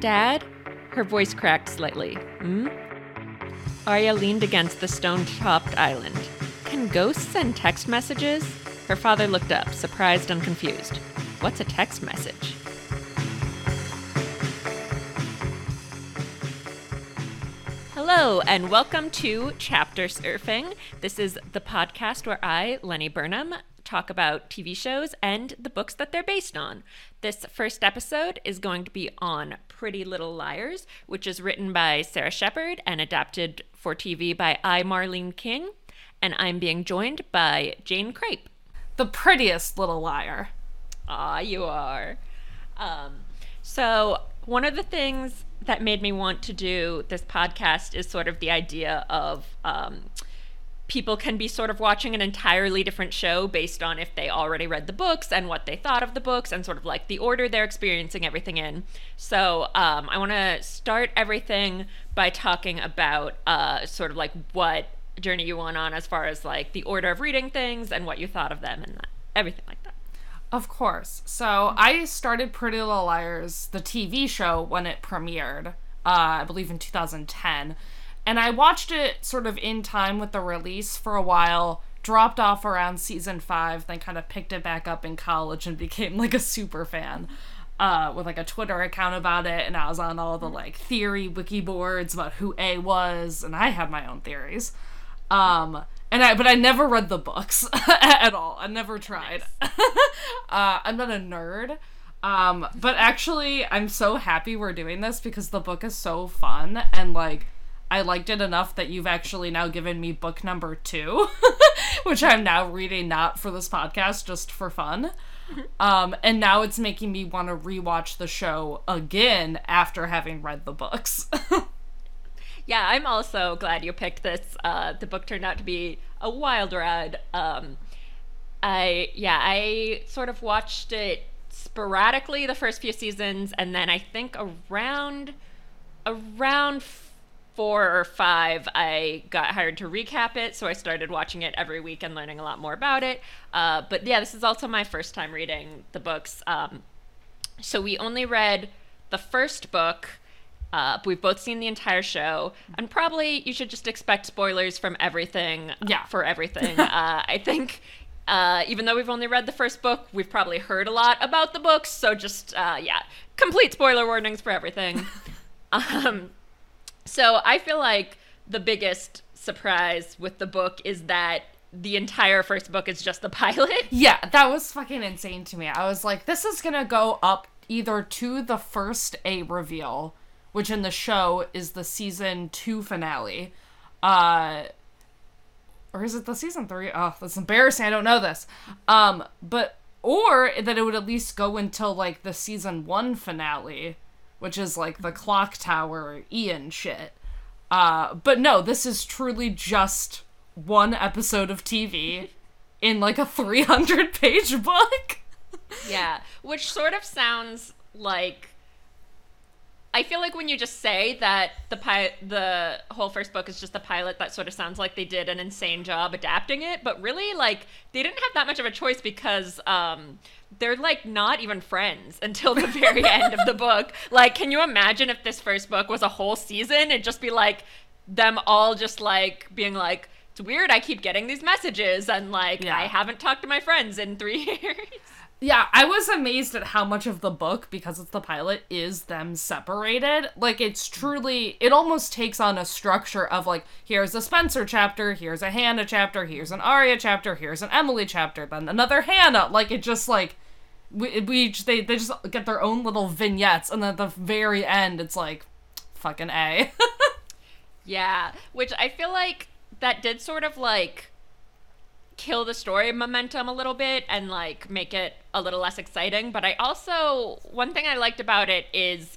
Dad? Her voice cracked slightly. Hmm? Arya leaned against the stone-topped island. Can ghosts send text messages? Her father looked up, surprised and confused. What's a text message? Hello, and welcome to Chapter Surfing. This is the podcast where I, Lenny Burnham, talk about TV shows and the books that they're based on. This first episode is going to be on Pretty Little Liars, which is written by Sara Shepard and adapted for TV by I. Marlene King, and I'm being joined by Jane Crape. The prettiest little liar. Ah, you are. So one of the things that made me want to do this podcast is sort of the idea of people can be sort of watching an entirely different show based on if they already read the books and what they thought of the books and sort of like the order they're experiencing everything in. So I want to start everything by talking about sort of like what journey you went on as far as like the order of reading things and what you thought of them and that, everything like that. Of course. So I started Pretty Little Liars, the TV show, when it premiered, I believe in 2010. And I watched it sort of in time with the release for a while, dropped off around season 5, then kind of picked it back up in college and became like a super fan with like a Twitter account about it. And I was on all the like theory wiki boards about who A was, and I had my own theories. But I never read the books at all. I never tried. Nice. I'm not a nerd. But actually I'm so happy we're doing this because the book is so fun and like, I liked it enough that you've actually now given me book number 2, which I'm now reading not for this podcast, just for fun. And now it's making me want to rewatch the show again after having read the books. Yeah, I'm also glad you picked this. The book turned out to be a wild ride. I sort of watched it sporadically the first few seasons, and then I think around 4 or 5, I got hired to recap it, so I started watching it every week and learning a lot more about it. But yeah, this is also my first time reading the books. So we only read the first book, but we've both seen the entire show. And probably you should just expect spoilers from everything, for everything. I think even though we've only read the first book, we've probably heard a lot about the books, so just, complete spoiler warnings for everything. So I feel like the biggest surprise with the book is that the entire first book is just the pilot. Yeah, that was fucking insane to me. I was like, this is going to go up either to the first A reveal, which in the show is the season 2 finale. Or is it the season 3? Oh, that's embarrassing. I don't know this. Or that it would at least go until like the season 1 finale, which is like the clock tower Ian shit. But no, this is truly just one episode of TV in like a 300-page book. Yeah, which sort of sounds like, I feel like when you just say that the whole first book is just the pilot, that sort of sounds like they did an insane job adapting it, but really, like, they didn't have that much of a choice because they're, like, not even friends until the very end of the book. Like, can you imagine if this first book was a whole season? It'd just be, like, them all just, like, being like, it's weird, I keep getting these messages, and, like, I haven't talked to my friends in 3 years. Yeah, I was amazed at how much of the book, because it's the pilot, is them separated. Like, it's truly, it almost takes on a structure of, like, here's a Spencer chapter, here's a Hannah chapter, here's an Arya chapter, here's an Emily chapter, then another Hannah. Like, it just, like, they just get their own little vignettes, and then at the very end, it's like, fucking A. Yeah, which I feel like that did sort of, like, kill the story momentum a little bit and like make it a little less exciting, but I also, one thing I liked about it is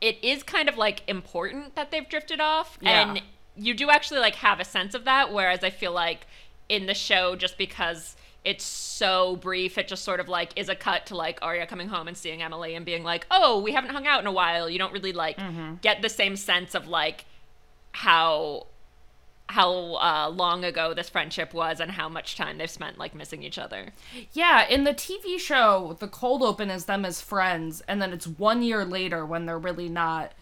it is kind of like important that they've drifted off, and you do actually like have a sense of that, whereas I feel like in the show, just because it's so brief, it just sort of like is a cut to like Arya coming home and seeing Emily and being like, oh, we haven't hung out in a while. You don't really like get the same sense of like how how long ago this friendship was and how much time they've spent, like, missing each other. Yeah, in the TV show, the cold open is them as friends, and then it's 1 year later when they're really not.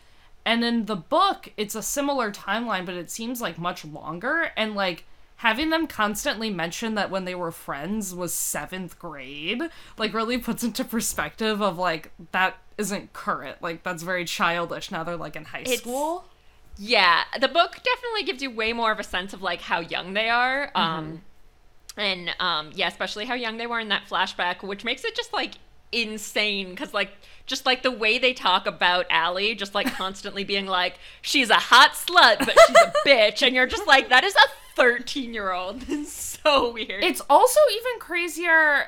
And in the book, it's a similar timeline, but it seems, like, much longer. And, like, having them constantly mention that when they were friends was 7th grade, like, really puts into perspective of, like, that isn't current. Like, that's very childish. Now they're, like, in high school. Yeah, the book definitely gives you way more of a sense of, like, how young they are. Mm-hmm. Yeah, especially how young they were in that flashback, which makes it just, like, insane, because, like, just, like, the way they talk about Allie, just, like, constantly being like, she's a hot slut, but she's a bitch, and you're just like, that is a 13-year-old. It's so weird. It's also even crazier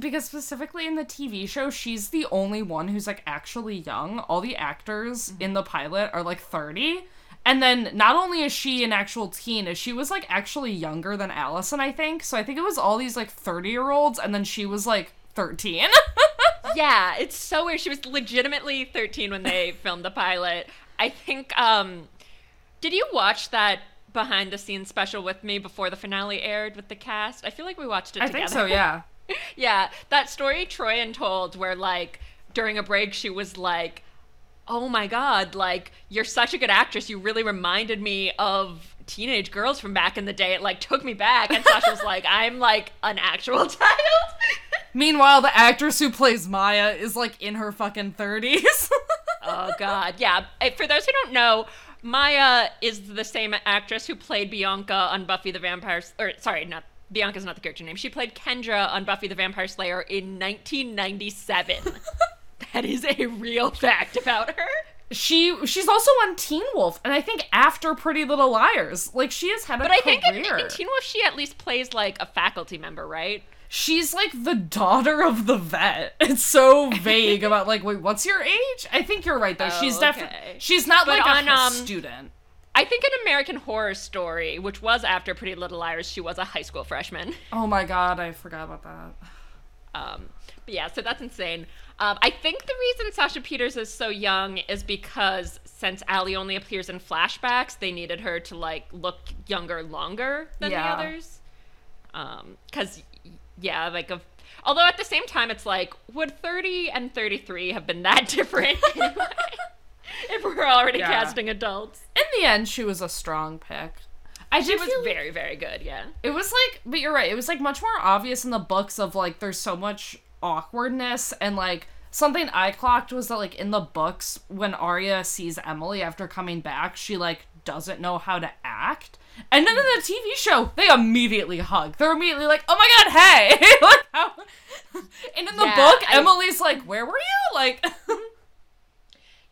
because specifically in the TV show, she's the only one who's, like, actually young. All the actors in the pilot are, like, 30. And then not only is she an actual teen, she was, like, actually younger than Allison, I think. So I think it was all these, like, 30-year-olds, and then she was, like, 13. Yeah, it's so weird. She was legitimately 13 when they filmed the pilot. I think, did you watch that behind-the-scenes special with me before the finale aired with the cast? I feel like we watched it together. I think so, yeah. Yeah, that story Troyan told where, like, during a break she was like, oh my god, like, you're such a good actress, you really reminded me of teenage girls from back in the day, it, like, took me back, and Sasha was like, I'm, like, an actual child. Meanwhile, the actress who plays Maya is, like, in her fucking 30s. Oh god, yeah. For those who don't know, Maya is the same actress who played Bianca on Buffy the Vampire, Bianca's not the character name. She played Kendra on Buffy the Vampire Slayer in 1997. That is a real fact about her. She's also on Teen Wolf, and I think after Pretty Little Liars. Like, she has had a career. But I think in Teen Wolf, she at least plays, like, a faculty member, right? She's, like, the daughter of the vet. It's so vague about, like, wait, what's your age? I think you're right, though. She's not, but like, on, a student. I think in American Horror Story, which was after Pretty Little Liars, she was a high school freshman. Oh my god, I forgot about that. But yeah, so that's insane. I think the reason Sasha Pieterse is so young is because since Allie only appears in flashbacks, they needed her to, like, look younger longer than the others. Because, yeah, like, although at the same time, it's like, would 30 and 33 have been that different? If we're already casting adults. In the end, she was a strong pick. She was very, very good, yeah. It was like, but you're right, it was like much more obvious in the books of like, there's so much awkwardness, and like, something I clocked was that like, in the books, when Arya sees Emily after coming back, she like, doesn't know how to act. And then in the TV show, they immediately hug. They're immediately like, oh my god, hey! Like, how... And in the book, Emily's like, where were you? Like...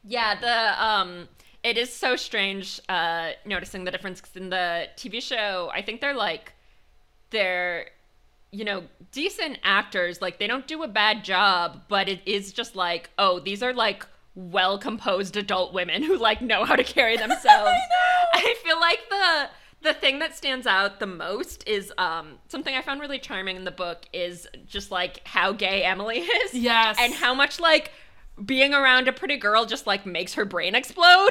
Yeah, it is so strange noticing the difference in the TV show. I think they're, you know, decent actors. Like, they don't do a bad job, but it is just like, oh, these are, like, well-composed adult women who, like, know how to carry themselves. I feel like the thing that stands out the most is something I found really charming in the book is just, like, how gay Emily is. Yes. And how much, like... being around a pretty girl just, like, makes her brain explode.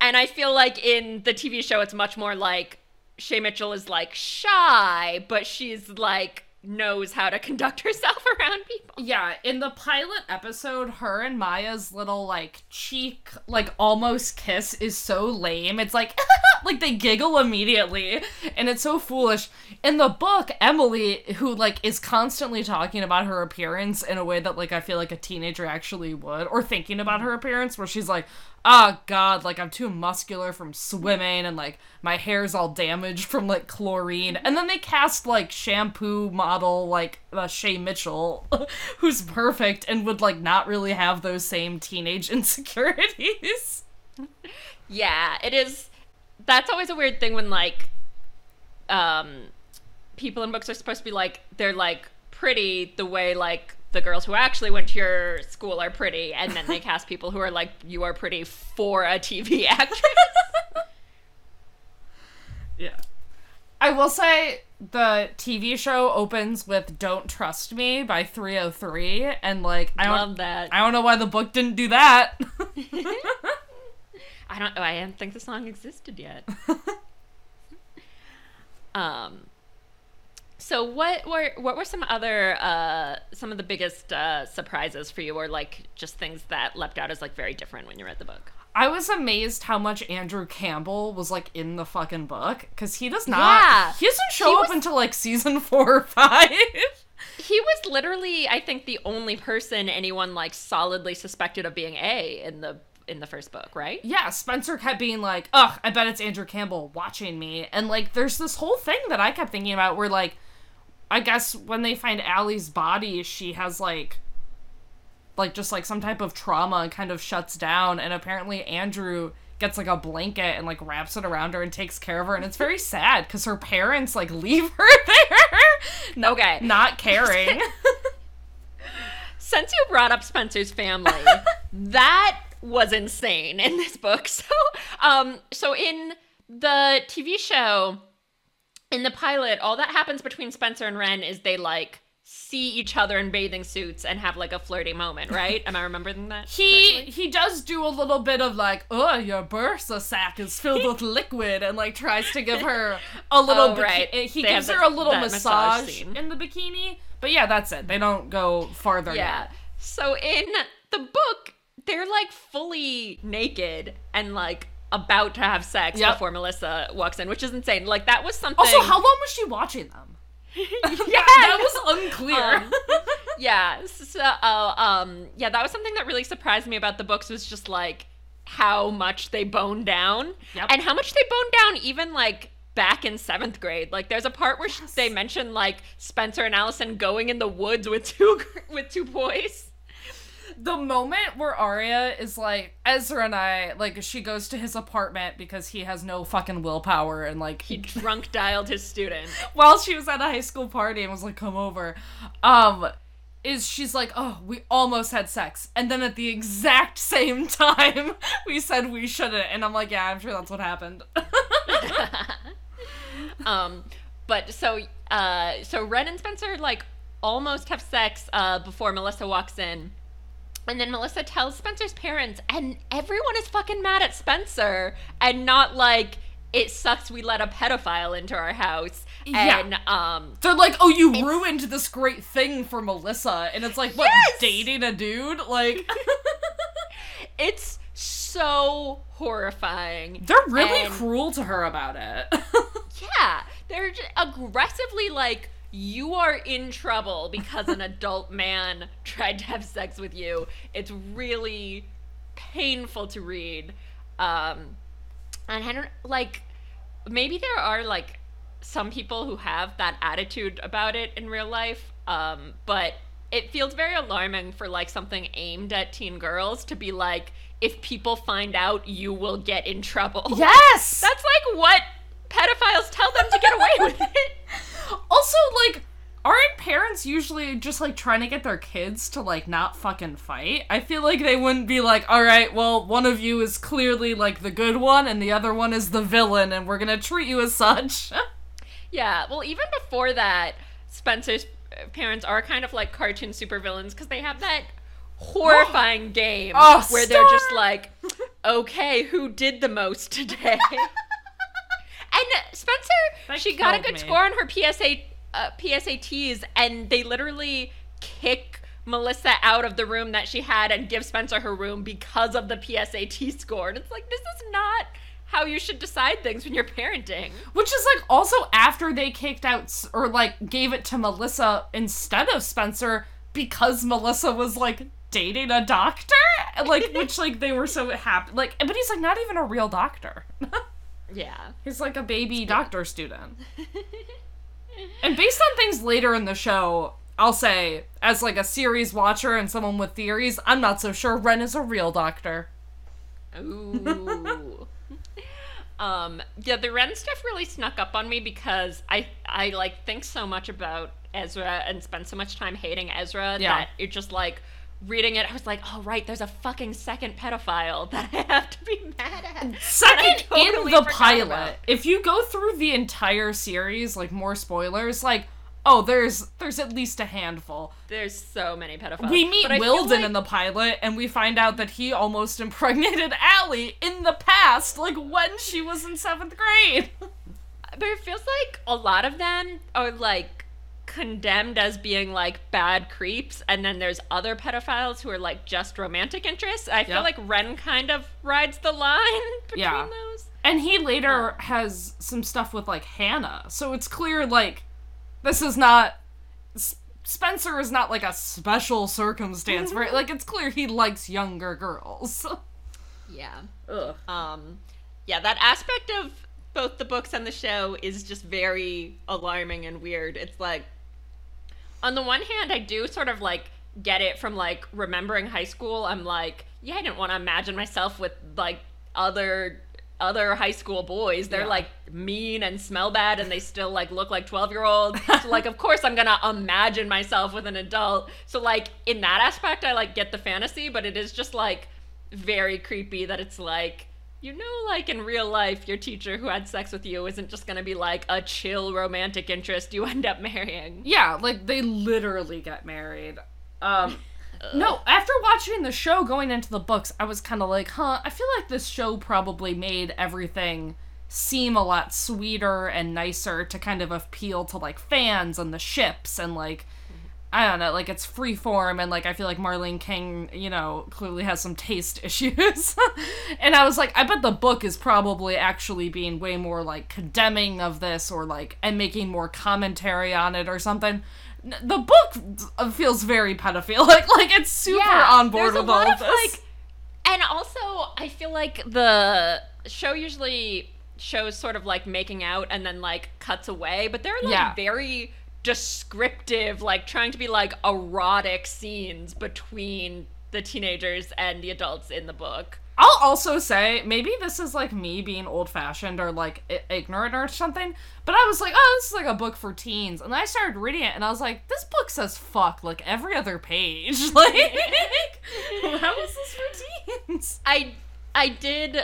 And I feel like in the TV show, it's much more like Shay Mitchell is, like, shy, but she's, like, knows how to conduct herself around people. Yeah, in the pilot episode, her and Maya's little, like, cheek, like, almost kiss is so lame. It's like, like, they giggle immediately, and it's so foolish. In the book, Emily, who, like, is constantly talking about her appearance in a way that, like, I feel like a teenager actually would, or thinking about her appearance, where she's like, oh god, like, I'm too muscular from swimming, and, like, my hair's all damaged from, like, chlorine. And then they cast, like, shampoo model, like, Shay Mitchell, who's perfect and would, like, not really have those same teenage insecurities. Yeah, it is... That's always a weird thing when, like, people in books are supposed to be, like, they're, like, pretty the way, like, the girls who actually went to your school are pretty, and then they cast people who are like, you are pretty for a TV actress. Yeah. I will say the TV show opens with Don't Trust Me by 3OH!3, and like, I don't know why the book didn't do that. I didn't think the song existed yet. So what were some other some of the biggest surprises for you, or like just things that leapt out as like very different when you read the book? I was amazed how much Andrew Campbell was like in the fucking book, because he does not. Yeah. He doesn't show up until like season 4 or 5. He was literally, I think, the only person anyone like solidly suspected of being A in the first book, right? Yeah, Spencer kept being like, ugh, I bet it's Andrew Campbell watching me. And like, there's this whole thing that I kept thinking about where like, I guess when they find Allie's body, she has like just like some type of trauma and kind of shuts down. And apparently Andrew gets like a blanket and like wraps it around her and takes care of her. And it's very sad because her parents like leave her there. Okay. Not caring. Since you brought up Spencer's family, that was insane in this book. So in the TV show, in the pilot, all that happens between Spencer and Ren is they like see each other in bathing suits and have like a flirty moment, right? Am I remembering that correctly? He does do a little bit of like, oh, your bursa sack is filled with liquid, and like tries to give her a little he gives her a little massage in the bikini. But yeah, that's it. They don't go farther yet. So in the book, they're like fully naked and like about to have sex before Melissa walks in, which is insane. Like that was something. Also, how long was she watching them? Yeah, that was unclear. That was something that really surprised me about the books, was just like how much they boned down, and how much they boned down even like back in 7th grade. Like there's a part where they mention like Spencer and Allison going in the woods with two boys. The moment where Arya is like, Ezra and I, like, she goes to his apartment because he has no fucking willpower and, like... He drunk dialed his student. While she was at a high school party and was like, come over. She's like, oh, we almost had sex. And then at the exact same time, we said we shouldn't. And I'm like, yeah, I'm sure that's what happened. So Ren and Spencer, like, almost have sex before Melissa walks in. And then Melissa tells Spencer's parents, and everyone is fucking mad at Spencer, and not like, it sucks we let a pedophile into our house. And they're like, oh, you ruined this great thing for Melissa. And it's like, what, dating a dude? Like, it's so horrifying. They're really cruel to her about it. Yeah, they're just aggressively like, you are in trouble because an adult man tried to have sex with you. It's really painful to read. And I don't, like, maybe there are, like, some people who have that attitude about it in real life, but it feels very alarming for, like, something aimed at teen girls to be like, if people find out, you will get in trouble. Yes! That's, like, what pedophiles tell them to get away with it. Also, like, aren't parents usually just, like, trying to get their kids to, like, not fucking fight? I feel like they wouldn't be like, all right, well, one of you is clearly, like, the good one, and the other one is the villain, and we're gonna treat you as such. Yeah, well, even before that, Spencer's parents are kind of like cartoon supervillains, because they have that horrifying game where they're just like, okay, who did the most today? And Spencer, she got a good score on her PSATs, and they literally kick Melissa out of the room that she had and give Spencer her room because of the PSAT score. And it's like, this is not how you should decide things when you're parenting. Which is, like, also after they kicked out, or, like, gave it to Melissa instead of Spencer because Melissa was, like, dating a doctor? Like, which, like, they were so happy. Like, but he's, like, not even a real doctor. Yeah. He's like a baby doctor student. And based on things later in the show, I'll say, as like a series watcher and someone with theories, I'm not so sure Ren is a real doctor. Ooh. Yeah, the Ren stuff really snuck up on me because I like think so much about Ezra and spend so much time hating Ezra that it just like, reading it, I was like, oh, right, there's a fucking second pedophile that I have to be mad at. Second in the pilot. If you go through the entire series, like, more spoilers, like, oh, there's at least a handful. There's so many pedophiles. We meet Wilden in the pilot, and we find out that he almost impregnated Allie in the past, like, when she was in 7th grade. But it feels like a lot of them are like condemned as being like bad creeps, and then there's other pedophiles who are like just romantic interests. I feel like Ren kind of rides the line between those. And he later has some stuff with like Hannah, so it's clear like this is not Spencer is not like a special circumstance, right? Like it's clear he likes younger girls. Yeah. Ugh. Yeah, that aspect of both the books and the show is just very alarming and weird. It's like, on the one hand, I do sort of like get it from like remembering high school. I'm like, yeah, I didn't want to imagine myself with like other high school boys. They're like mean and smell bad and they still like look like 12-year-olds. So like, of course I'm gonna imagine myself with an adult. So like in that aspect, I like get the fantasy, but it is just like very creepy that it's like, you know, like, in real life, your teacher who had sex with you isn't just gonna be, like, a chill romantic interest you end up marrying. Yeah, like, they literally get married. No, after watching the show going into the books, I was kind of like, I feel like this show probably made everything seem a lot sweeter and nicer to kind of appeal to, like, fans and the ships and, like, I don't know, like, it's freeform, and, like, I feel like Marlene King, you know, clearly has some taste issues. And I was like, I bet the book is probably actually being way more, like, condemning of this or, like, and making more commentary on it or something. The book feels very pedophilic. Like, it's super on board with all of this. Like, and also, I feel like the show usually shows sort of, like, making out and then, like, cuts away, but they're, like, very descriptive, like trying to be like erotic scenes between the teenagers and the adults in the book. I'll also say, maybe this is like me being old-fashioned or like ignorant or something, but I was like, oh, this is like a book for teens, and I started reading it and I was like, this book says fuck like every other page. Like, how is this for teens? I did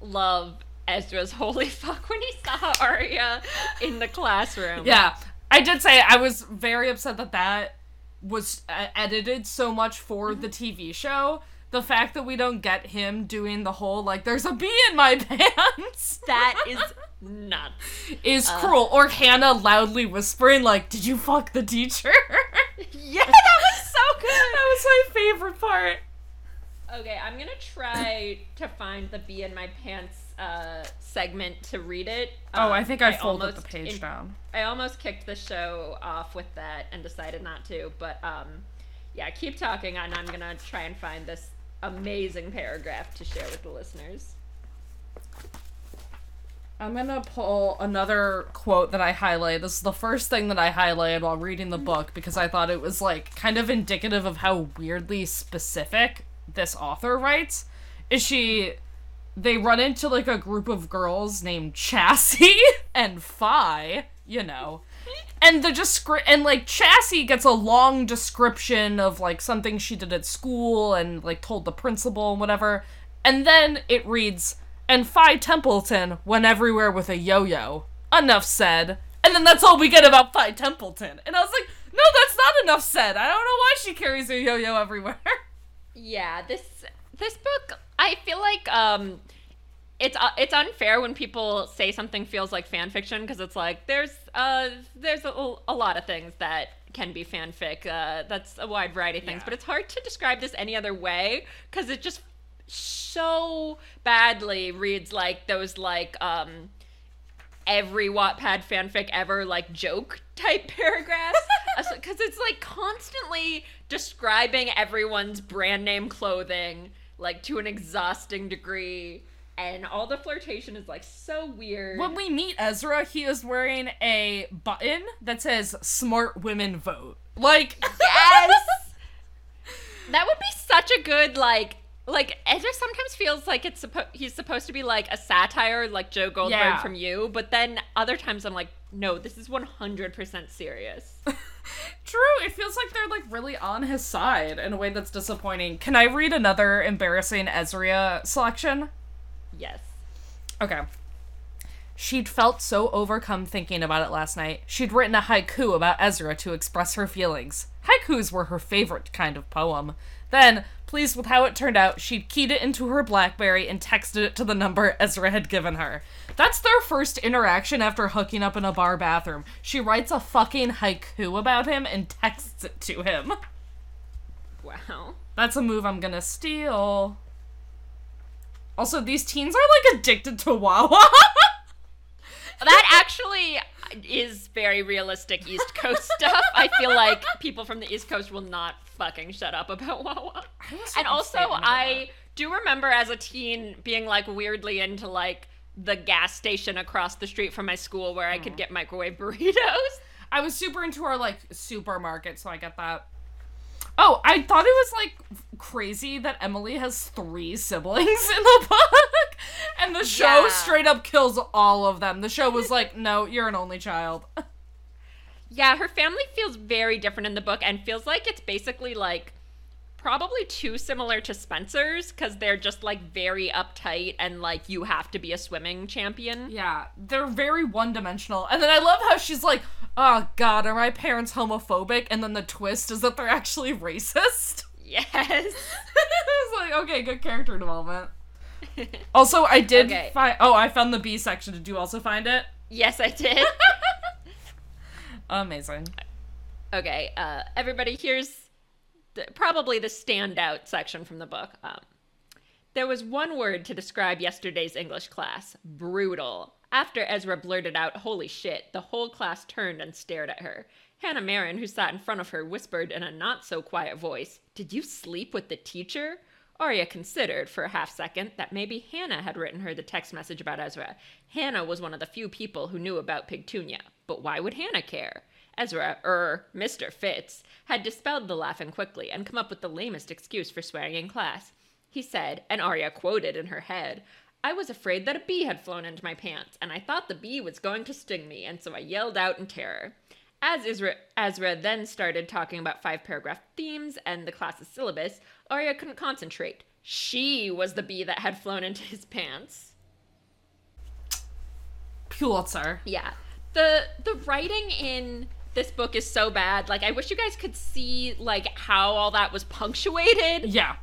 love Ezra's holy fuck when he saw Arya in the classroom. Yeah, I did say I was very upset that that was edited so much for the TV show. The fact that we don't get him doing the whole, like, there's a bee in my pants. That is nuts. Is cruel. Or Hannah loudly whispering, like, did you fuck the teacher? Yeah, that was so good. That was my favorite part. Okay, I'm gonna try to find the bee in my pants segment to read it. I think I folded the page down. I almost kicked the show off with that and decided not to, but yeah, keep talking and I'm gonna try and find this amazing paragraph to share with the listeners. I'm gonna pull another quote that I highlighted. This is the first thing that I highlighted while reading the book because I thought it was like kind of indicative of how weirdly specific this author writes. They run into, like, a group of girls named Chassie and Phi, you know. And like, Chassie gets a long description of, like, something she did at school and, like, told the principal and whatever. And then it reads, and Phi Templeton went everywhere with a yo-yo. Enough said. And then that's all we get about Phi Templeton. And I was like, no, that's not enough said. I don't know why she carries a yo-yo everywhere. Yeah, this book, I feel like it's unfair when people say something feels like fan fiction, because it's like there's a lot of things that can be fanfic. That's a wide variety of things, but it's hard to describe this any other way because it just so badly reads like those like every Wattpad fanfic ever like joke type paragraphs. Because it's like constantly describing everyone's brand name clothing, like, to an exhausting degree, and all the flirtation is, like, so weird. When we meet Ezra, he is wearing a button that says, smart women vote. Like, yes! That would be such a good, like, Ezra sometimes feels like it's he's supposed to be, like, a satire, like Joe Goldberg from You, but then other times I'm like, no, this is 100% serious. True, it feels like they're, like, really on his side in a way that's disappointing. Can I read another embarrassing Ezria selection? Yes. Okay. She'd felt so overcome thinking about it last night. She'd written a haiku about Ezra to express her feelings. Haikus were her favorite kind of poem. Then, pleased with how it turned out, she keyed it into her BlackBerry and texted it to the number Ezra had given her. That's their first interaction after hooking up in a bar bathroom. She writes a fucking haiku about him and texts it to him. Wow. That's a move I'm gonna steal. Also, these teens are, like, addicted to Wawa. That actually is very realistic East Coast stuff. I feel like people from the East Coast will not fucking shut up about Wawa. And also, I do remember as a teen being, like, weirdly into, like, the gas station across the street from my school where I could get microwave burritos. I was super into our, like, supermarket, so I get that. Oh, I thought it was, like, crazy that Emily has 3 siblings in the book. And the show straight up kills all of them. The show was like, no, you're an only child. Yeah, her family feels very different in the book and feels like it's basically, like, probably too similar to Spencer's because they're just, like, very uptight and, like, you have to be a swimming champion. Yeah, they're very one-dimensional. And then I love how she's like, oh, God, are my parents homophobic? And then the twist is that they're actually racist. Yes. It's like, okay, good character development. Also, I did find... Oh, I found the B section. Did you also find it? Yes, I did. Amazing. Okay, everybody, here's probably the standout section from the book. There was one word to describe yesterday's English class. Brutal. After Ezra blurted out, holy shit, the whole class turned and stared at her. Hannah Marin, who sat in front of her, whispered in a not-so-quiet voice, did you sleep with the teacher? Arya considered, for a half-second, that maybe Hannah had written her the text message about Ezra. Hannah was one of the few people who knew about Pigtunia, but why would Hannah care? Ezra, Mr. Fitz, had dispelled the laughing quickly and come up with the lamest excuse for swearing in class. He said, and Arya quoted in her head, I was afraid that a bee had flown into my pants, and I thought the bee was going to sting me, and so I yelled out in terror. As Ezra then started talking about 5-paragraph themes and the class's syllabus, Arya couldn't concentrate. She was the bee that had flown into his pants. Pulitzer. Yeah. The writing in this book is so bad. Like, I wish you guys could see, like, how all that was punctuated. Yeah.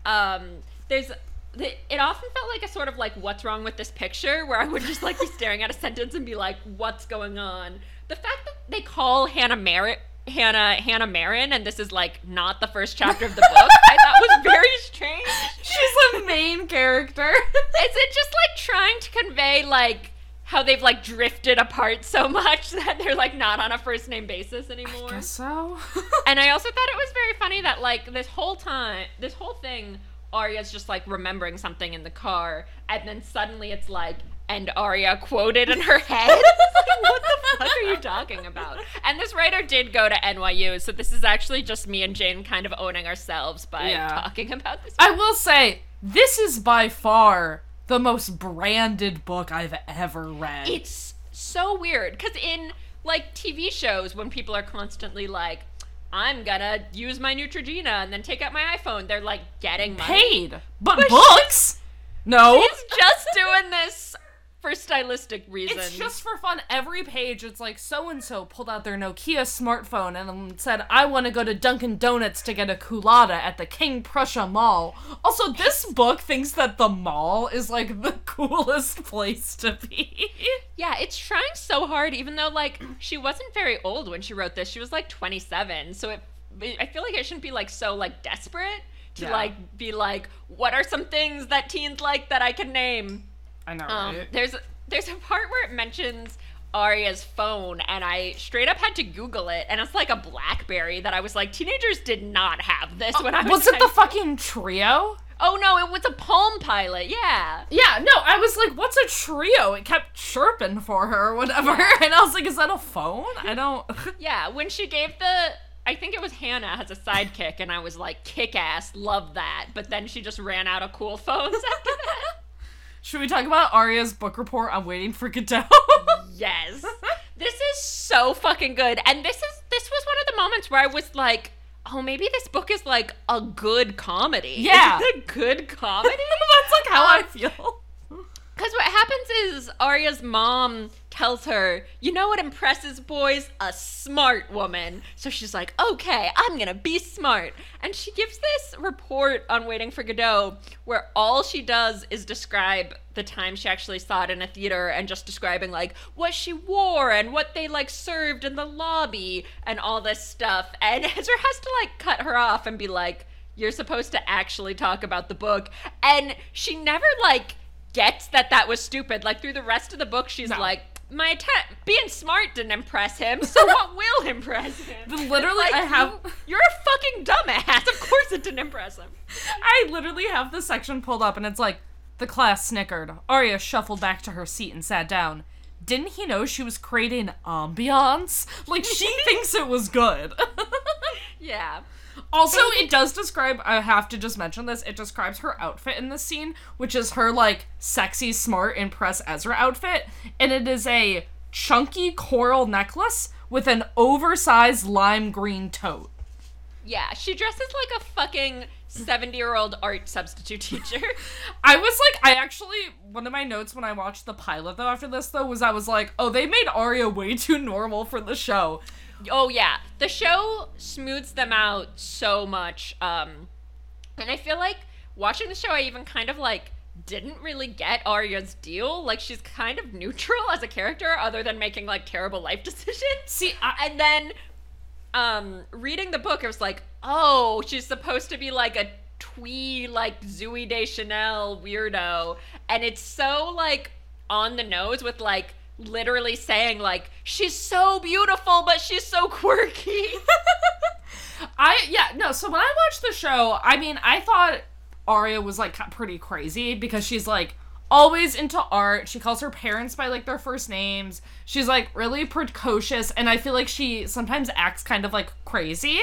It often felt like a sort of, like, what's wrong with this picture, where I would just, like, be staring at a sentence and be like, what's going on? The fact that they call Hannah Marin, and this is, like, not the first chapter of the book, I thought was very strange. She's the main character. Is it just, like, trying to convey, like, how they've, like, drifted apart so much that they're, like, not on a first-name basis anymore? I guess so. And I also thought it was very funny that, like, this whole thing... Arya's just, like, remembering something in the car, and then suddenly it's like, and Arya quoted in her head. Like, what the fuck are you talking about? And this writer did go to NYU, so this is actually just me and Jane kind of owning ourselves by talking about this. I will say, this is by far the most branded book I've ever read. It's so weird, because in, like, TV shows, when people are constantly like, I'm gonna use my Neutrogena and then take out my iPhone. They're, like, getting money. Paid. But books? No. He's just doing this for stylistic reasons. It's just for fun. Every page, it's like, so-and-so pulled out their Nokia smartphone and said, I want to go to Dunkin' Donuts to get a culotta at the King Prussia Mall. Also, this book thinks that the mall is, like, the coolest place to be. Yeah, it's trying so hard, even though, like, she wasn't very old when she wrote this. She was, like, 27, so I feel like it shouldn't be, like, so, like, desperate to, like, be like, what are some things that teens like that I can name? I know, right? There's a part where it mentions Arya's phone, and I straight up had to Google it, and it's like a BlackBerry that I was like, teenagers did not have this when I was... Was it the fucking Trio? Oh, no, it was a Palm Pilot, yeah. Yeah, no, I was like, what's a Trio? It kept chirping for her or whatever, and I was like, is that a phone? I don't... Yeah, when she gave the... I think it was Hannah has a sidekick, and I was like, kick-ass, love that, but then she just ran out of cool phones after that. Should we talk about Arya's book report? I'm waiting for Godot. Yes. This is so fucking good. And this was one of the moments where I was like, oh, maybe this book is like a good comedy. Yeah. Is it a good comedy? That's like how I feel. Because what happens is Arya's mom tells her, you know what impresses boys? A smart woman. So she's like, okay, I'm going to be smart. And she gives this report on Waiting for Godot where all she does is describe the time she actually saw it in a theater and just describing like what she wore and what they like served in the lobby and all this stuff. And Ezra has to like cut her off and be like, you're supposed to actually talk about the book. And she never like gets that was stupid. Like through the rest of the book she's like, my being smart didn't impress him, so what will impress him? Literally like, I have you're a fucking dumbass, of course it didn't impress him. I literally have the section pulled up and it's like, the class snickered. Arya shuffled back to her seat and sat down. Didn't he know she was creating ambiance? Like she thinks it was good. Yeah. Also, it does describe, I have to just mention this, it describes her outfit in this scene, which is her, like, sexy, smart, impress Ezra outfit, and it is a chunky coral necklace with an oversized lime green tote. Yeah, she dresses like a fucking 70-year-old art substitute teacher. I was like, one of my notes when I watched the pilot, though, after this, was I was like, oh, they made Arya way too normal for the show. Oh, yeah. The show smooths them out so much. And I feel like watching the show, I even kind of, like, didn't really get Arya's deal. Like, she's kind of neutral as a character other than making, like, terrible life decisions. See, and then reading the book, it was like, oh, she's supposed to be, like, a twee, like, Zooey Deschanel weirdo. And it's so, like, on the nose with, like, literally saying, like, she's so beautiful, but she's so quirky. So when I watched the show, I mean, I thought Arya was, like, pretty crazy because she's, like, always into art. She calls her parents by, like, their first names. She's, like, really precocious, and I feel like she sometimes acts kind of, like, crazy.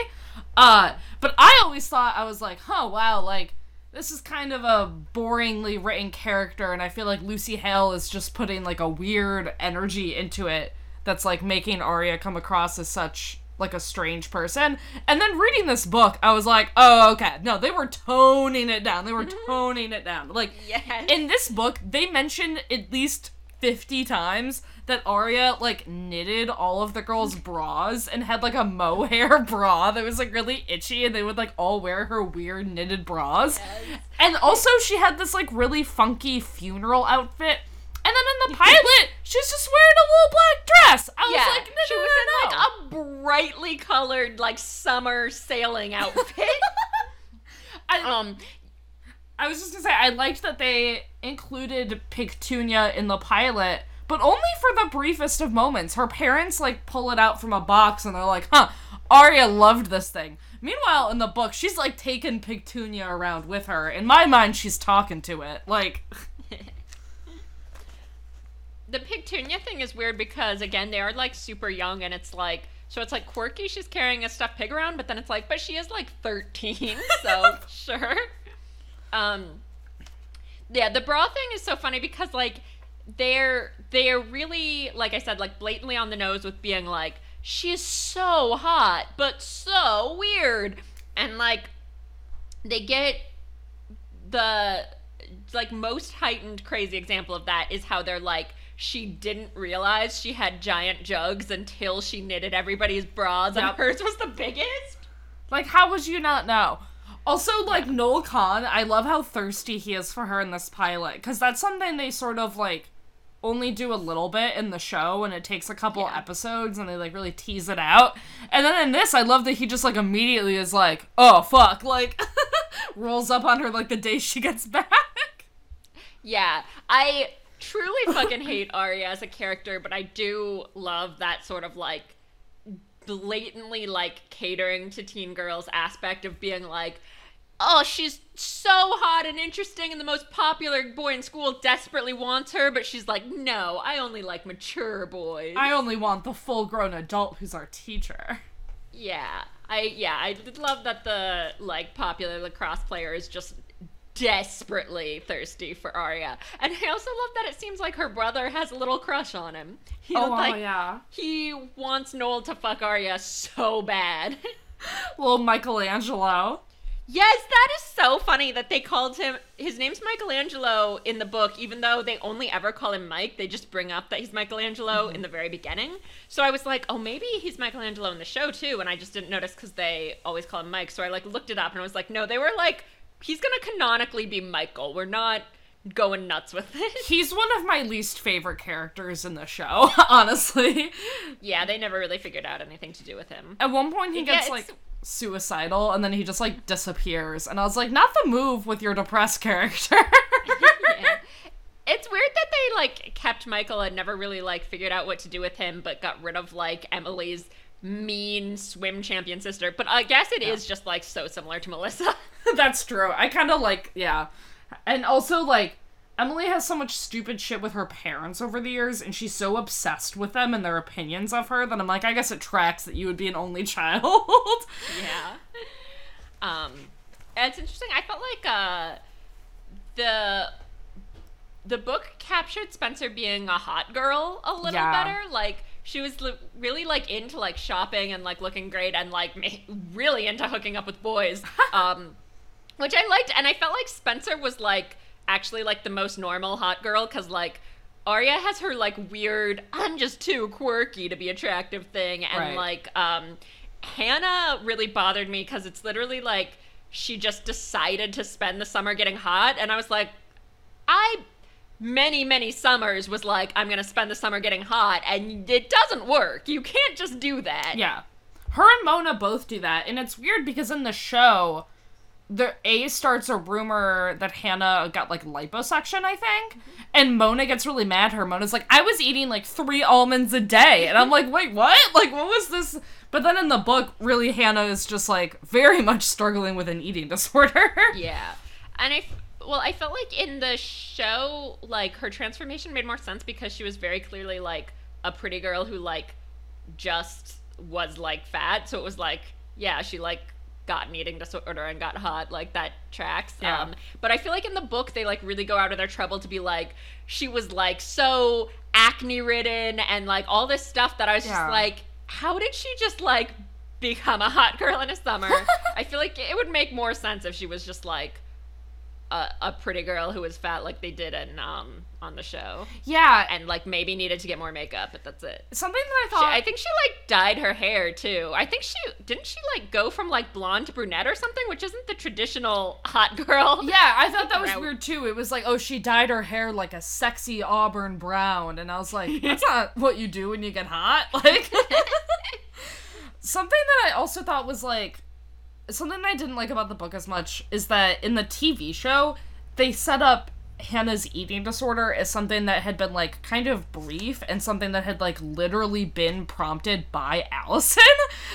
But I always thought, I was like, huh, wow, like, this is kind of a boringly written character, and I feel like Lucy Hale is just putting, like, a weird energy into it that's, like, making Arya come across as such, like, a strange person. And then reading this book, I was like, oh, okay. No, they were toning it down. They were toning it down. Like, yes. In this book, they mentioned at least 50 times that Arya, like, knitted all of the girls' bras and had, like, a mohair bra that was, like, really itchy, and they would, like, all wear her weird knitted bras. Yes. And also she had this, like, really funky funeral outfit. And then in the pilot, she's just wearing a little black dress. I was like, she was in, like, a brightly colored, like, summer sailing outfit. I was just gonna say, I liked that they included Petunia in the pilot, but only for the briefest of moments. Her parents, like, pull it out from a box, and they're like, huh, Arya loved this thing. Meanwhile, in the book, she's, like, taking Petunia around with her. In my mind, she's talking to it. Like, the Petunia thing is weird because, again, they are, like, super young, and it's, like, so it's, like, quirky, she's carrying a stuffed pig around, but then it's, like, but she is, like, 13, so, sure. Yeah, the bra thing is so funny because, like, they're really, like I said, like, blatantly on the nose with being like, she's so hot, but so weird. And, like, they get the, like, most heightened crazy example of that is how they're like, she didn't realize she had giant jugs until she knitted everybody's bras, and hers was the biggest. Like, how would you not know? Also, like, Noel Kahn, I love how thirsty he is for her in this pilot, because that's something they sort of, like, only do a little bit in the show, and it takes a couple episodes, and they, like, really tease it out. And then in this, I love that he just, like, immediately is like, oh, fuck, like, rolls up on her, like, the day she gets back. Yeah, I truly fucking hate Arya as a character, but I do love that sort of, like, blatantly, like, catering to teen girls aspect of being like, oh, she's so hot and interesting and the most popular boy in school desperately wants her, but she's like, no, I only like mature boys. I only want the full-grown adult who's our teacher. Yeah. I love that the, like, popular lacrosse player is just desperately thirsty for Arya. And I also love that it seems like her brother has a little crush on him. He wants Noel to fuck Arya so bad. Little Michelangelo. Yes, that is so funny that they called him, his name's Michelangelo in the book, even though they only ever call him Mike. They just bring up that he's Michelangelo in the very beginning. So I was like, oh, maybe he's Michelangelo in the show too, and I just didn't notice because they always call him Mike. So I like looked it up and I was like, no, they were like, he's gonna canonically be Michael. We're not going nuts with it. He's one of my least favorite characters in the show, honestly. Yeah, they never really figured out anything to do with him. At one point he gets like suicidal and then he just like disappears, and I was like, not the move with your depressed character. Yeah. It's weird that they like kept Michael and never really like figured out what to do with him, but got rid of like Emily's mean swim champion sister. But I guess it is just like so similar to Melissa. That's true. I kind of like, yeah. And also, like, Emily has so much stupid shit with her parents over the years, and she's so obsessed with them and their opinions of her that I'm like, I guess it tracks that you would be an only child. Yeah. It's interesting. I felt like the book captured Spencer being a hot girl a little better. Like, she was really, like, into, like, shopping and, like, looking great and, like, really into hooking up with boys. Which I liked, and I felt like Spencer was, like, actually, like, the most normal hot girl, because, like, Arya has her, like, weird, I'm just too quirky to be attractive thing, and, like, Hannah really bothered me, because it's literally, like, she just decided to spend the summer getting hot, and I was like, many summers was like, I'm gonna spend the summer getting hot, and it doesn't work. You can't just do that. Yeah. Her and Mona both do that, and it's weird, because in the show... A starts a rumor that Hannah got, like, liposuction, I think, and Mona gets really mad at her. Mona's like, I was eating, like, 3 almonds a day, and I'm like, wait, what? Like, what was this? But then in the book, really, Hannah is just, like, very much struggling with an eating disorder. Yeah. And I felt like in the show, like, her transformation made more sense because she was very clearly, like, a pretty girl who, like, just was, like, fat, so it was like, yeah, she, like, got an eating disorder and got hot, like, that tracks. Yeah. But I feel like in the book, they, like, really go out of their trouble to be, like, she was, like, so acne-ridden and, like, all this stuff that I was just, like, how did she just, like, become a hot girl in a summer? I feel like it would make more sense if she was just, like, a pretty girl who was fat like they did in, on the show. Yeah. And, like, maybe needed to get more makeup, but that's it. Something that I thought... I think she, like, dyed her hair, too. I think she... Didn't she, like, go from, like, blonde to brunette or something? Which isn't the traditional hot girl. Yeah, I thought that was weird, too. It was like, oh, she dyed her hair like a sexy auburn brown. And I was like, that's not what you do when you get hot. Like... Something that I also thought was, like... Something I didn't like about the book as much is that in the TV show, they set up Hannah's eating disorder as something that had been, like, kind of brief and something that had, like, literally been prompted by Allison.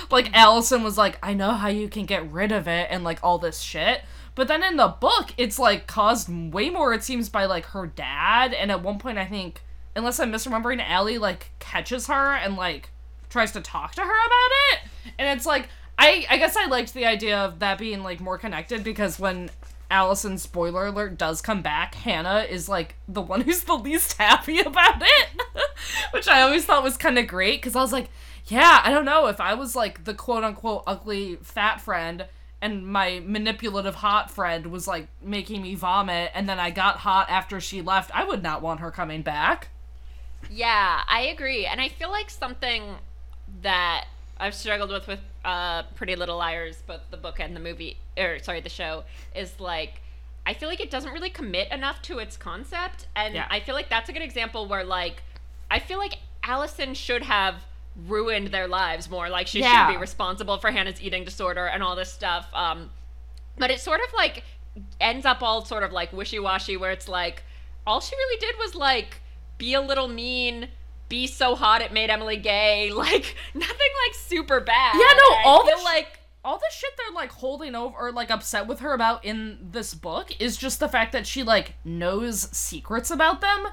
Like, Allison was like, I know how you can get rid of it and, like, all this shit. But then in the book, it's, like, caused way more, it seems, by, like, her dad. And at one point, I think, unless I'm misremembering, Allie, like, catches her and, like, tries to talk to her about it. And it's, like... I guess I liked the idea of that being, like, more connected, because when Allison, spoiler alert, does come back, Hannah is, like, the one who's the least happy about it, which I always thought was kind of great, because I was like, yeah, I don't know, if I was, like, the quote-unquote ugly fat friend, and my manipulative hot friend was, like, making me vomit, and then I got hot after she left, I would not want her coming back. Yeah, I agree, and I feel like something that I've struggled with Pretty Little Liars, both the book and the movie, the show, is, like, I feel like it doesn't really commit enough to its concept, and I feel like that's a good example where, like, I feel like Allison should have ruined their lives more, like, she should be responsible for Hannah's eating disorder and all this stuff, but it sort of, like, ends up all sort of, like, wishy-washy, where it's, like, all she really did was, like, be a little mean, be so hot it made Emily gay, like, nothing, like, super bad. Yeah, no, all the shit they're, like, holding over or, like, upset with her about in this book is just the fact that she, like, knows secrets about them.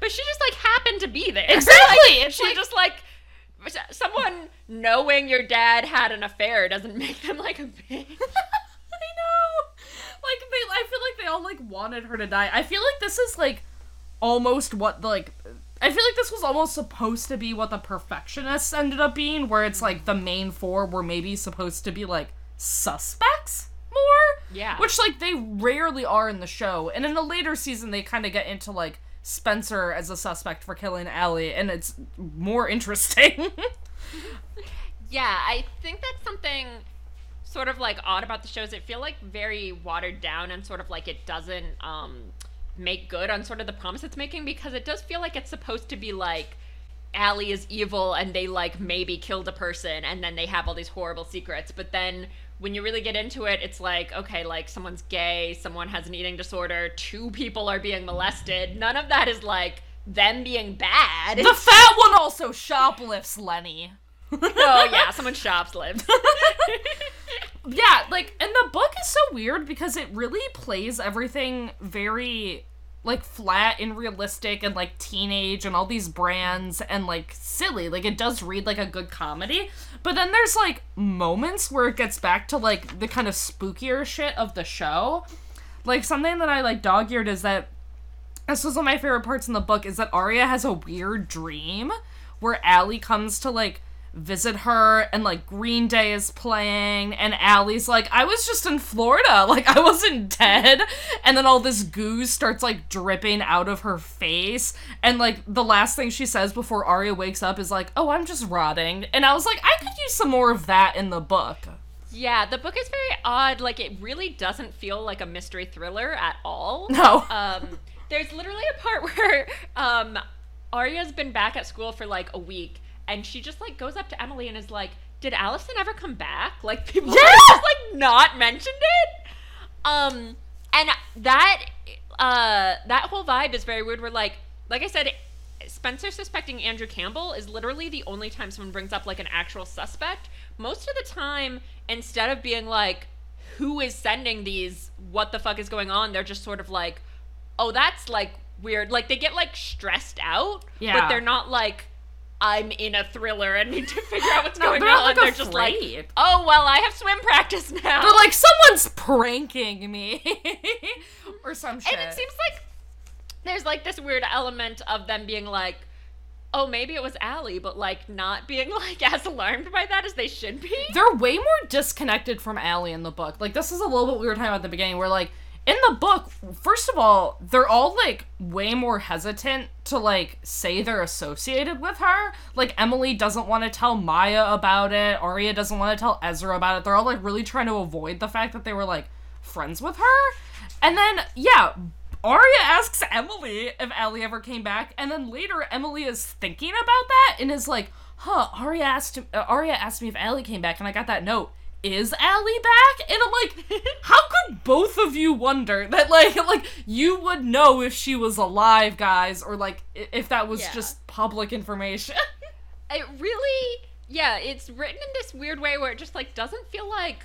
But she just, like, happened to be there. Exactly! Like, it's she like, just, like, someone knowing your dad had an affair doesn't make them, like, a bitch. I know! Like, I feel like they all, like, wanted her to die. I feel like this is, like, almost what, like... I feel like this was almost supposed to be what The Perfectionists ended up being, where it's, like, the main four were maybe supposed to be, like, suspects more? Yeah. Which, like, they rarely are in the show. And in the later season, they kind of get into, like, Spencer as a suspect for killing Allie, and it's more interesting. Yeah, I think that's something sort of, like, odd about the shows. They feel, like, very watered down and sort of, like, it doesn't make good on sort of the promise it's making, because it does feel like it's supposed to be, like, Allie is evil and they, like, maybe killed a person and then they have all these horrible secrets. But then when you really get into it, it's like, okay, like, someone's gay, someone has an eating disorder, two people are being molested. None of that is, like, them being bad. The fat one also shoplifts, Lenny. Oh, yeah, someone shoplifts. Yeah, like, and the book is so weird because it really plays everything very, like, flat and realistic and, like, teenage and all these brands and, like, silly. Like, it does read like a good comedy, but then there's, like, moments where it gets back to, like, the kind of spookier shit of the show. Like, something that I, like, dog-eared is that, this was one of my favorite parts in the book, is that Arya has a weird dream where Allie comes to, like, visit her, and, like, Green Day is playing, and Allie's like, I was just in Florida, like, I wasn't dead, and then all this goo starts, like, dripping out of her face, and, like, the last thing she says before Arya wakes up is like, oh, I'm just rotting, and I was like, I could use some more of that in the book. Yeah, the book is very odd, like, it really doesn't feel like a mystery thriller at all. No. There's literally a part where, Arya's been back at school for, like, a week, and she just, like, goes up to Emily and is like, did Allison ever come back? Like, people just, like, not mentioned it. And that whole vibe is very weird. We're like I said, Spencer suspecting Andrew Campbell is literally the only time someone brings up, like, an actual suspect. Most of the time, instead of being like, who is sending these? What the fuck is going on? They're just sort of like, oh, that's, like, weird. Like, they get, like, stressed out. Yeah. But they're not like, I'm in a thriller and need to figure out what's going on. Like, they're afraid. Just like, oh, well, I have swim practice now. They're like, someone's pranking me. Or some shit. And it seems like there's, like, this weird element of them being like, oh, maybe it was Allie, but, like, not being, like, as alarmed by that as they should be. They're way more disconnected from Allie in the book. Like, this is a little bit we were talking about at the beginning, where, like, in the book, first of all, they're all, like, way more hesitant to, like, say they're associated with her. Like, Emily doesn't want to tell Maya about it. Arya doesn't want to tell Ezra about it. They're all, like, really trying to avoid the fact that they were, like, friends with her. And then, yeah, Arya asks Emily if Allie ever came back. And then later, Emily is thinking about that and is like, huh, Arya asked me if Allie came back, and I got that note. Is Allie back? And I'm like, how could both of you wonder that, like you would know if she was alive, guys, or, like, if that was just public information. It really, it's written in this weird way where it just, like, doesn't feel like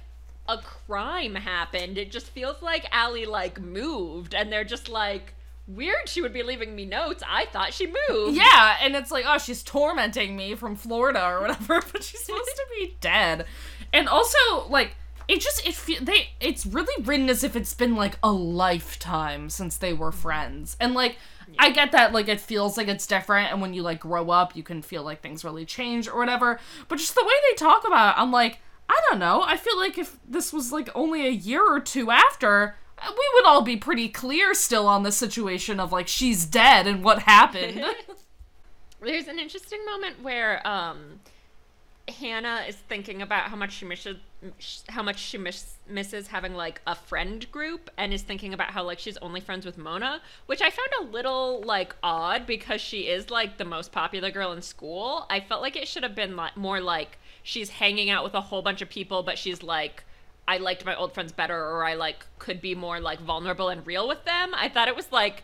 a crime happened. It just feels like Allie, like, moved, and they're just like, weird, she would be leaving me notes. I thought she moved. Yeah, and it's like, oh, she's tormenting me from Florida or whatever, but she's supposed to be dead. And also, like, it's really written as if it's been, like, a lifetime since they were friends. And, like, I get that, like, it feels like it's different, and when you, like, grow up, you can feel like things really change or whatever. But just the way they talk about it, I'm like, I don't know. I feel like if this was, like, only a year or two after, we would all be pretty clear still on the situation of, like, she's dead and what happened. There's an interesting moment where, Hannah is thinking about how much she misses having, like, a friend group, and is thinking about how, like, she's only friends with Mona, which I found a little, like, odd because she is, like, the most popular girl in school. I felt like it should have been more like she's hanging out with a whole bunch of people, but she's like, I liked my old friends better, or I, like, could be more, like, vulnerable and real with them. I thought it was, like,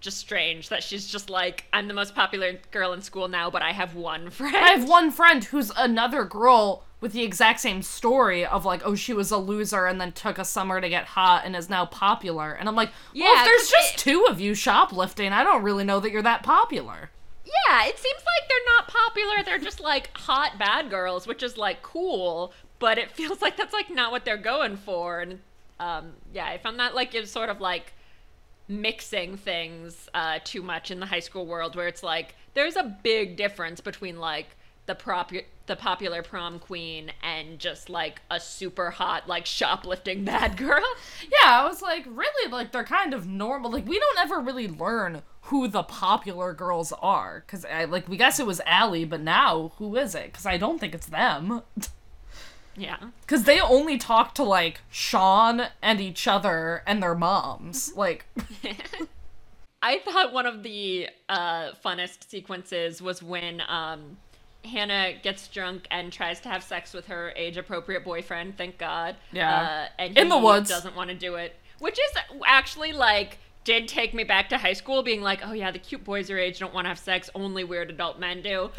just strange that she's just like, I'm the most popular girl in school now, but I have one friend. I have one friend who's another girl with the exact same story of, like, oh, she was a loser and then took a summer to get hot and is now popular. And I'm like, well, if there's just two of you shoplifting, I don't really know that you're that popular. Yeah, it seems like they're not popular. They're just, like, hot bad girls, which is, like, cool, but it feels like that's, like, not what they're going for. And, I found that, like, it's sort of, like, mixing things too much in the high school world, where it's like there's a big difference between, like, the popular prom queen and just like a super hot like shoplifting bad girl. Yeah, I was like, really, like they're kind of normal. Like we don't ever really learn who the popular girls are, because I like we guess it was Allie, but now who is it? Because I don't think it's them. Yeah, because they only talk to like Sean and each other and their moms. Like, I thought one of the funnest sequences was when Hannah gets drunk and tries to have sex with her age-appropriate boyfriend, thank God. Yeah. And he in the woods. Doesn't want to do it. Which is actually, like, did take me back to high school, being like, oh yeah, the cute boys your age don't want to have sex, only weird adult men do.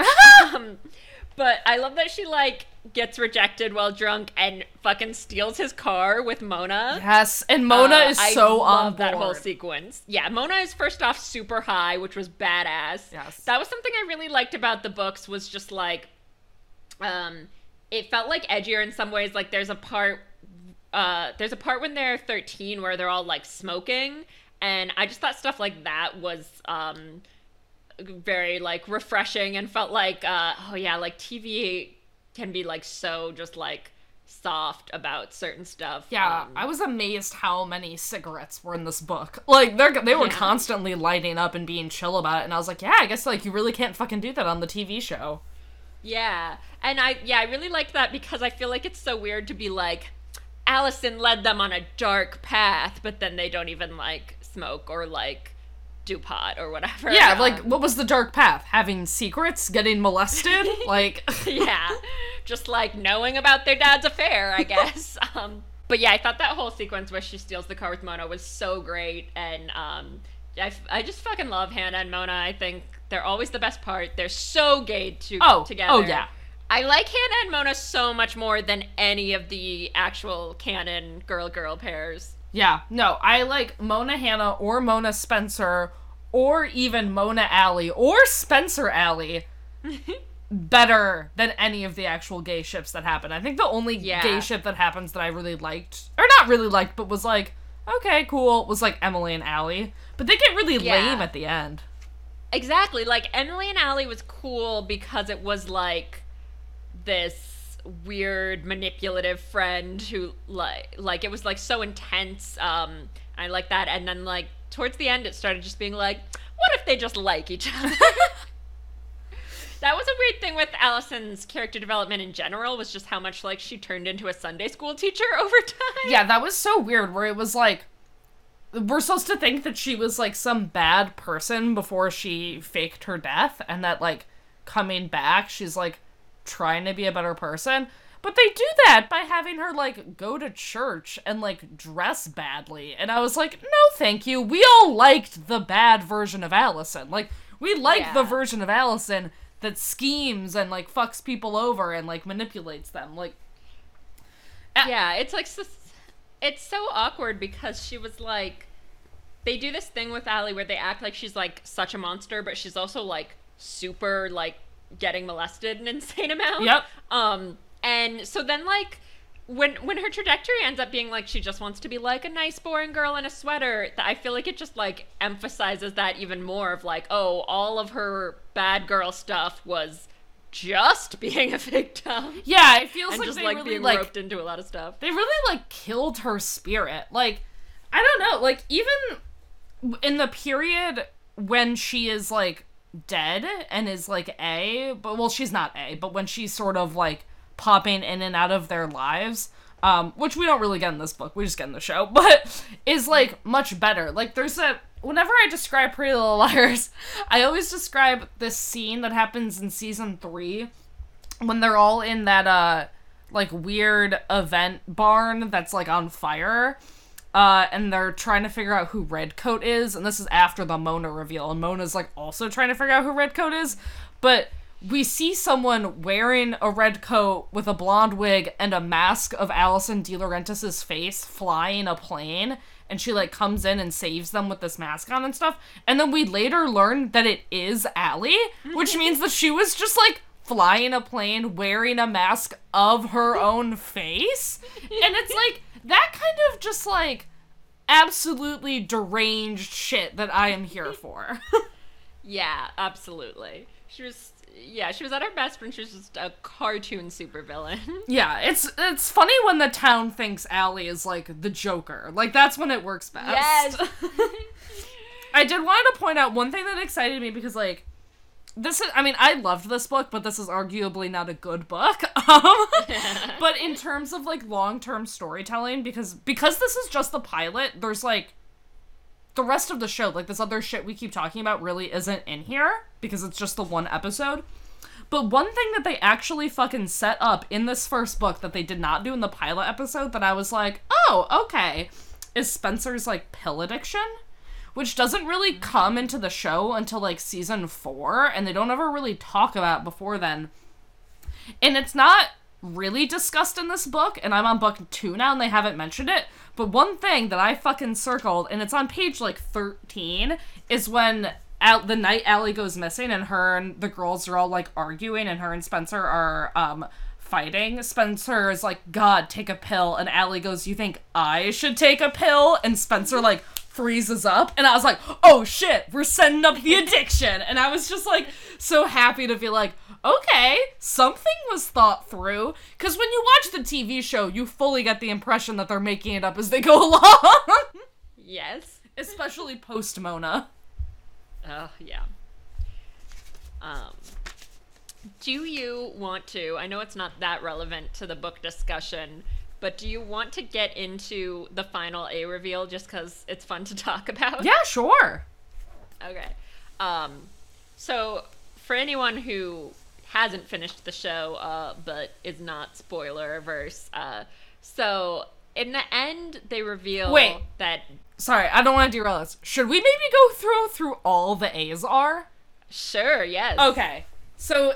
But I love that she, like, gets rejected while drunk and fucking steals his car with Mona. Yes, and Mona is so on board. I love that whole sequence. Yeah, Mona is first off super high, which was badass. Yes. That was something I really liked about the books, was just like, it felt like edgier in some ways. Like there's a part when they're 13 where they're all like smoking, and I just thought stuff like that was very like refreshing and felt like, oh yeah, like TV can be like so just like soft about certain stuff. Yeah, I was amazed how many cigarettes were in this book. Like they were constantly lighting up and being chill about it, and I was like, yeah, I guess like you really can't fucking do that on the TV show. Yeah, and I really liked that, because I feel like it's so weird to be like, Allison led them on a dark path, but then they don't even like smoke or like do pot or whatever. Yeah, like what was the dark path? Having secrets? Getting molested? Like yeah, just like knowing about their dad's affair, I guess. But yeah, I thought that whole sequence where she steals the car with Mona was so great, and I just fucking love Hannah and Mona. I think they're always the best part. They're so gay together. Oh yeah. I like Hannah and Mona so much more than any of the actual canon girl-girl pairs. Yeah, no, I like Mona Hannah or Mona Spencer or even Mona Allie or Spencer Allie better than any of the actual gay ships that happen. I think the only gay ship that happens that I really liked, or not really liked, but was like, okay, cool, was like Emily and Allie. But they get really lame at the end. Exactly, like Emily and Allie was cool because it was like this weird manipulative friend who like it was like so intense. I like that, and then like towards the end it started just being like, what if they just like each other? That was a weird thing with Allison's character development in general, was just how much like she turned into a Sunday school teacher over time. Yeah, that was so weird, where it was like we're supposed to think that she was like some bad person before she faked her death, and that like coming back she's like trying to be a better person, but they do that by having her like go to church and like dress badly, and I was like, no thank you, we all liked the bad version of Allison. Like we like the version of Allison that schemes and like fucks people over and like manipulates them. Like yeah, it's like it's so awkward, because she was like, they do this thing with Allie where they act like she's like such a monster, but she's also like super like getting molested an insane amount. Yep. And so then like when her trajectory ends up being like she just wants to be like a nice boring girl in a sweater, I feel like it just like emphasizes that even more, of like, oh, all of her bad girl stuff was just being a victim. Yeah, it feels like just they like really being like roped into a lot of stuff. They really like killed her spirit. Like I don't know, like even in the period when she is like dead and is like A, but well she's not A, but when she's sort of like popping in and out of their lives, which we don't really get in this book, we just get in the show, but is like much better. Like there's whenever I describe Pretty Little Liars, I always describe this scene that happens in season 3 when they're all in that like weird event barn that's like on fire. And they're trying to figure out who Redcoat is, and this is after the Mona reveal, and Mona's, like, also trying to figure out who Redcoat is, but we see someone wearing a red coat with a blonde wig and a mask of Allison De Laurentiis' face flying a plane, and she, like, comes in and saves them with this mask on and stuff, and then we later learn that it is Allie, which means that she was just, like, flying a plane wearing a mask of her own face, and it's, like, that kind of just, like, absolutely deranged shit that I am here for. Yeah, absolutely. She was Yeah, she was at her best when she was just a cartoon supervillain. Yeah, it's funny when the town thinks Allie is, like, the Joker. Like, that's when it works best. Yes! I did want to point out one thing that excited me, because, like, this is, I mean, I loved this book, but this is arguably not a good book. But in terms of, like, long-term storytelling, because this is just the pilot, there's, like, the rest of the show, like, this other shit we keep talking about really isn't in here, because it's just the one episode. But one thing that they actually fucking set up in this first book that they did not do in the pilot episode that I was like, oh, okay, is Spencer's, like, pill addiction, which doesn't really come into the show until, like, season 4, and they don't ever really talk about it before then. And it's not really discussed in this book, and I'm on book 2 now, and they haven't mentioned it, but one thing that I fucking circled, and it's on page, like, 13, is when the night Allie goes missing, and her and the girls are all, like, arguing, and her and Spencer are, fighting. Spencer is like, God, take a pill, and Allie goes, you think I should take a pill? And Spencer, like, freezes up, and I was like, oh shit, we're setting up the addiction, and I was just like so happy to be like, okay, something was thought through, because when you watch the TV show, you fully get the impression that they're making it up as they go along. Yes. Especially post-Mona. Oh, yeah. Do you want to, I know it's not that relevant to the book discussion, but do you want to get into the final A reveal just because it's fun to talk about? Yeah, sure. Okay. So for anyone who hasn't finished the show but is not spoiler-averse, so in the end they reveal that... Sorry, I don't want to derail this. Should we maybe go through all the A's are? Sure, yes. Okay. So...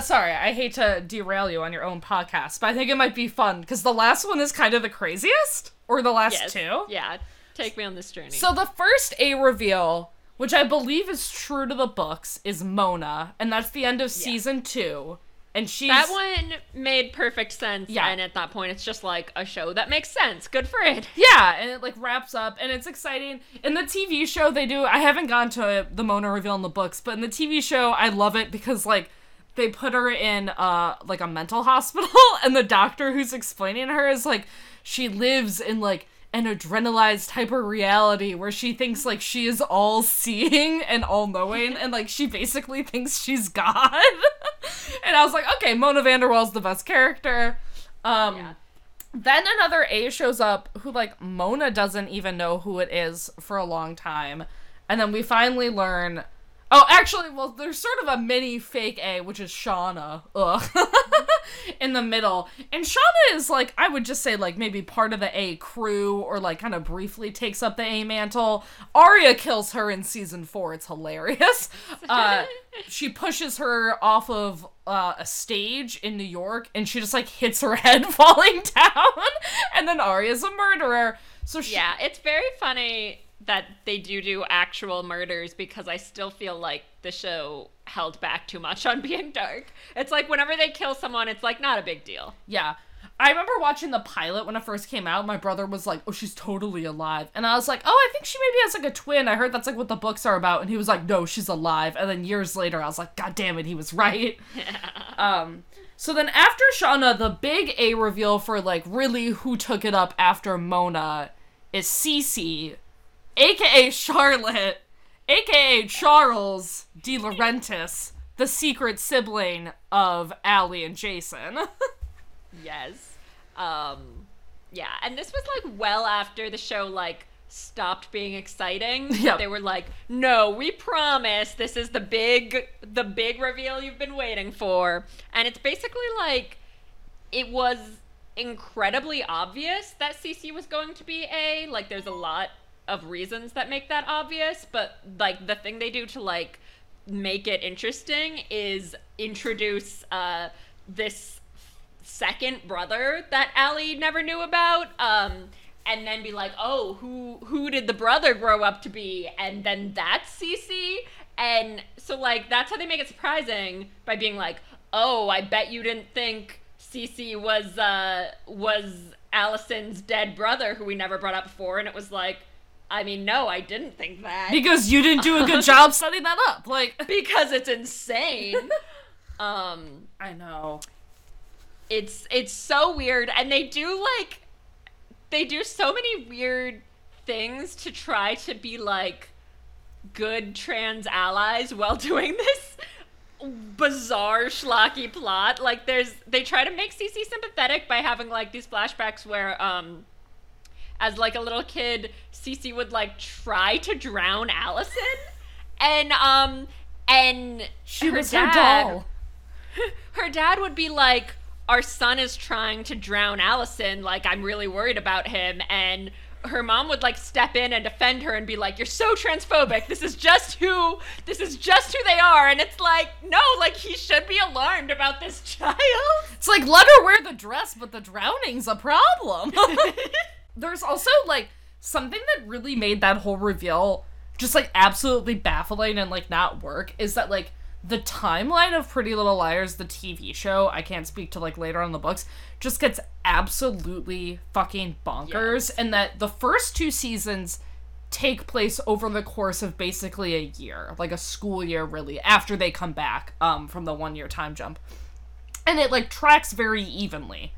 sorry, I hate to derail you on your own podcast, but I think it might be fun, because the last one is kind of the craziest, or the last two. Yeah, take me on this journey. So the first A reveal, which I believe is true to the books, is Mona, and that's the end of season 2, and she's... That one made perfect sense, and at that point, it's just, like, a show that makes sense. Good for it. Yeah, and it, like, wraps up, and it's exciting. In the TV show, they do... I haven't gone to the Mona reveal in the books, but in the TV show, I love it, because, like, they put her in, like, a mental hospital, and the doctor who's explaining her is, like, she lives in, like, an adrenalized hyper-reality where she thinks, like, she is all-seeing and all-knowing, and, like, she basically thinks she's God. And I was like, okay, Mona Vanderwell's the best character. Then another A shows up who, like, Mona doesn't even know who it is for a long time. And then we finally learn... Oh, actually, well, there's sort of a mini fake A, which is Shauna, in the middle. And Shauna is, like, I would just say, like, maybe part of the A crew, or, like, kind of briefly takes up the A mantle. Arya kills her in season 4. It's hilarious. She pushes her off of a stage in New York, and she just, like, hits her head falling down. And then Arya's a murderer. So she... Yeah, it's very funny... that they do actual murders, because I still feel like the show held back too much on being dark. It's like whenever they kill someone, it's like not a big deal. Yeah. I remember watching the pilot when it first came out. My brother was like, oh, she's totally alive. And I was like, oh, I think she maybe has like a twin. I heard that's like what the books are about. And he was like, no, she's alive. And then years later, I was like, God damn it, he was right. So then after Shauna, the big A reveal for like really who took it up after Mona is Cece, a.k.a. Charlotte, a.k.a. Charles De Laurentiis, the secret sibling of Allie and Jason. Yes. Yeah, and this was, like, well after the show, like, stopped being exciting. Yep. They were like, no, we promise this is the big reveal you've been waiting for. And it's basically, like, it was incredibly obvious that Cece was going to be A. Like, there's a lot of reasons that make that obvious, but like the thing they do to like make it interesting is introduce this second brother that Allie never knew about, and then be like, oh, who did the brother grow up to be? And then that's Cece. And so like that's how they make it surprising, by being like, oh, I bet you didn't think Cece was Allison's dead brother who we never brought up before. And it was like, I mean, no, I didn't think that. Because you didn't do a good job setting that up. Like, because it's insane. I know. It's so weird. And they do so many weird things to try to be like good trans allies while doing this bizarre schlocky plot. Like, they try to make Cece sympathetic by having like these flashbacks where as like a little kid, Cece would like try to drown Allison, and she was her doll. Her dad would be like, "Our son is trying to drown Allison. Like, I'm really worried about him." And her mom would like step in and defend her and be like, "You're so transphobic. This is just who they are." And it's like, no, like he should be alarmed about this child. It's like, let her wear the dress, but the drowning's a problem. There's also like something that really made that whole reveal just like absolutely baffling and like not work is that like the timeline of Pretty Little Liars, the TV show, I can't speak to like later on the books, just gets absolutely fucking bonkers. Yes. And that the first two seasons take place over the course of basically a year, like a school year really, after they come back from the 1 year time jump. And it like tracks very evenly.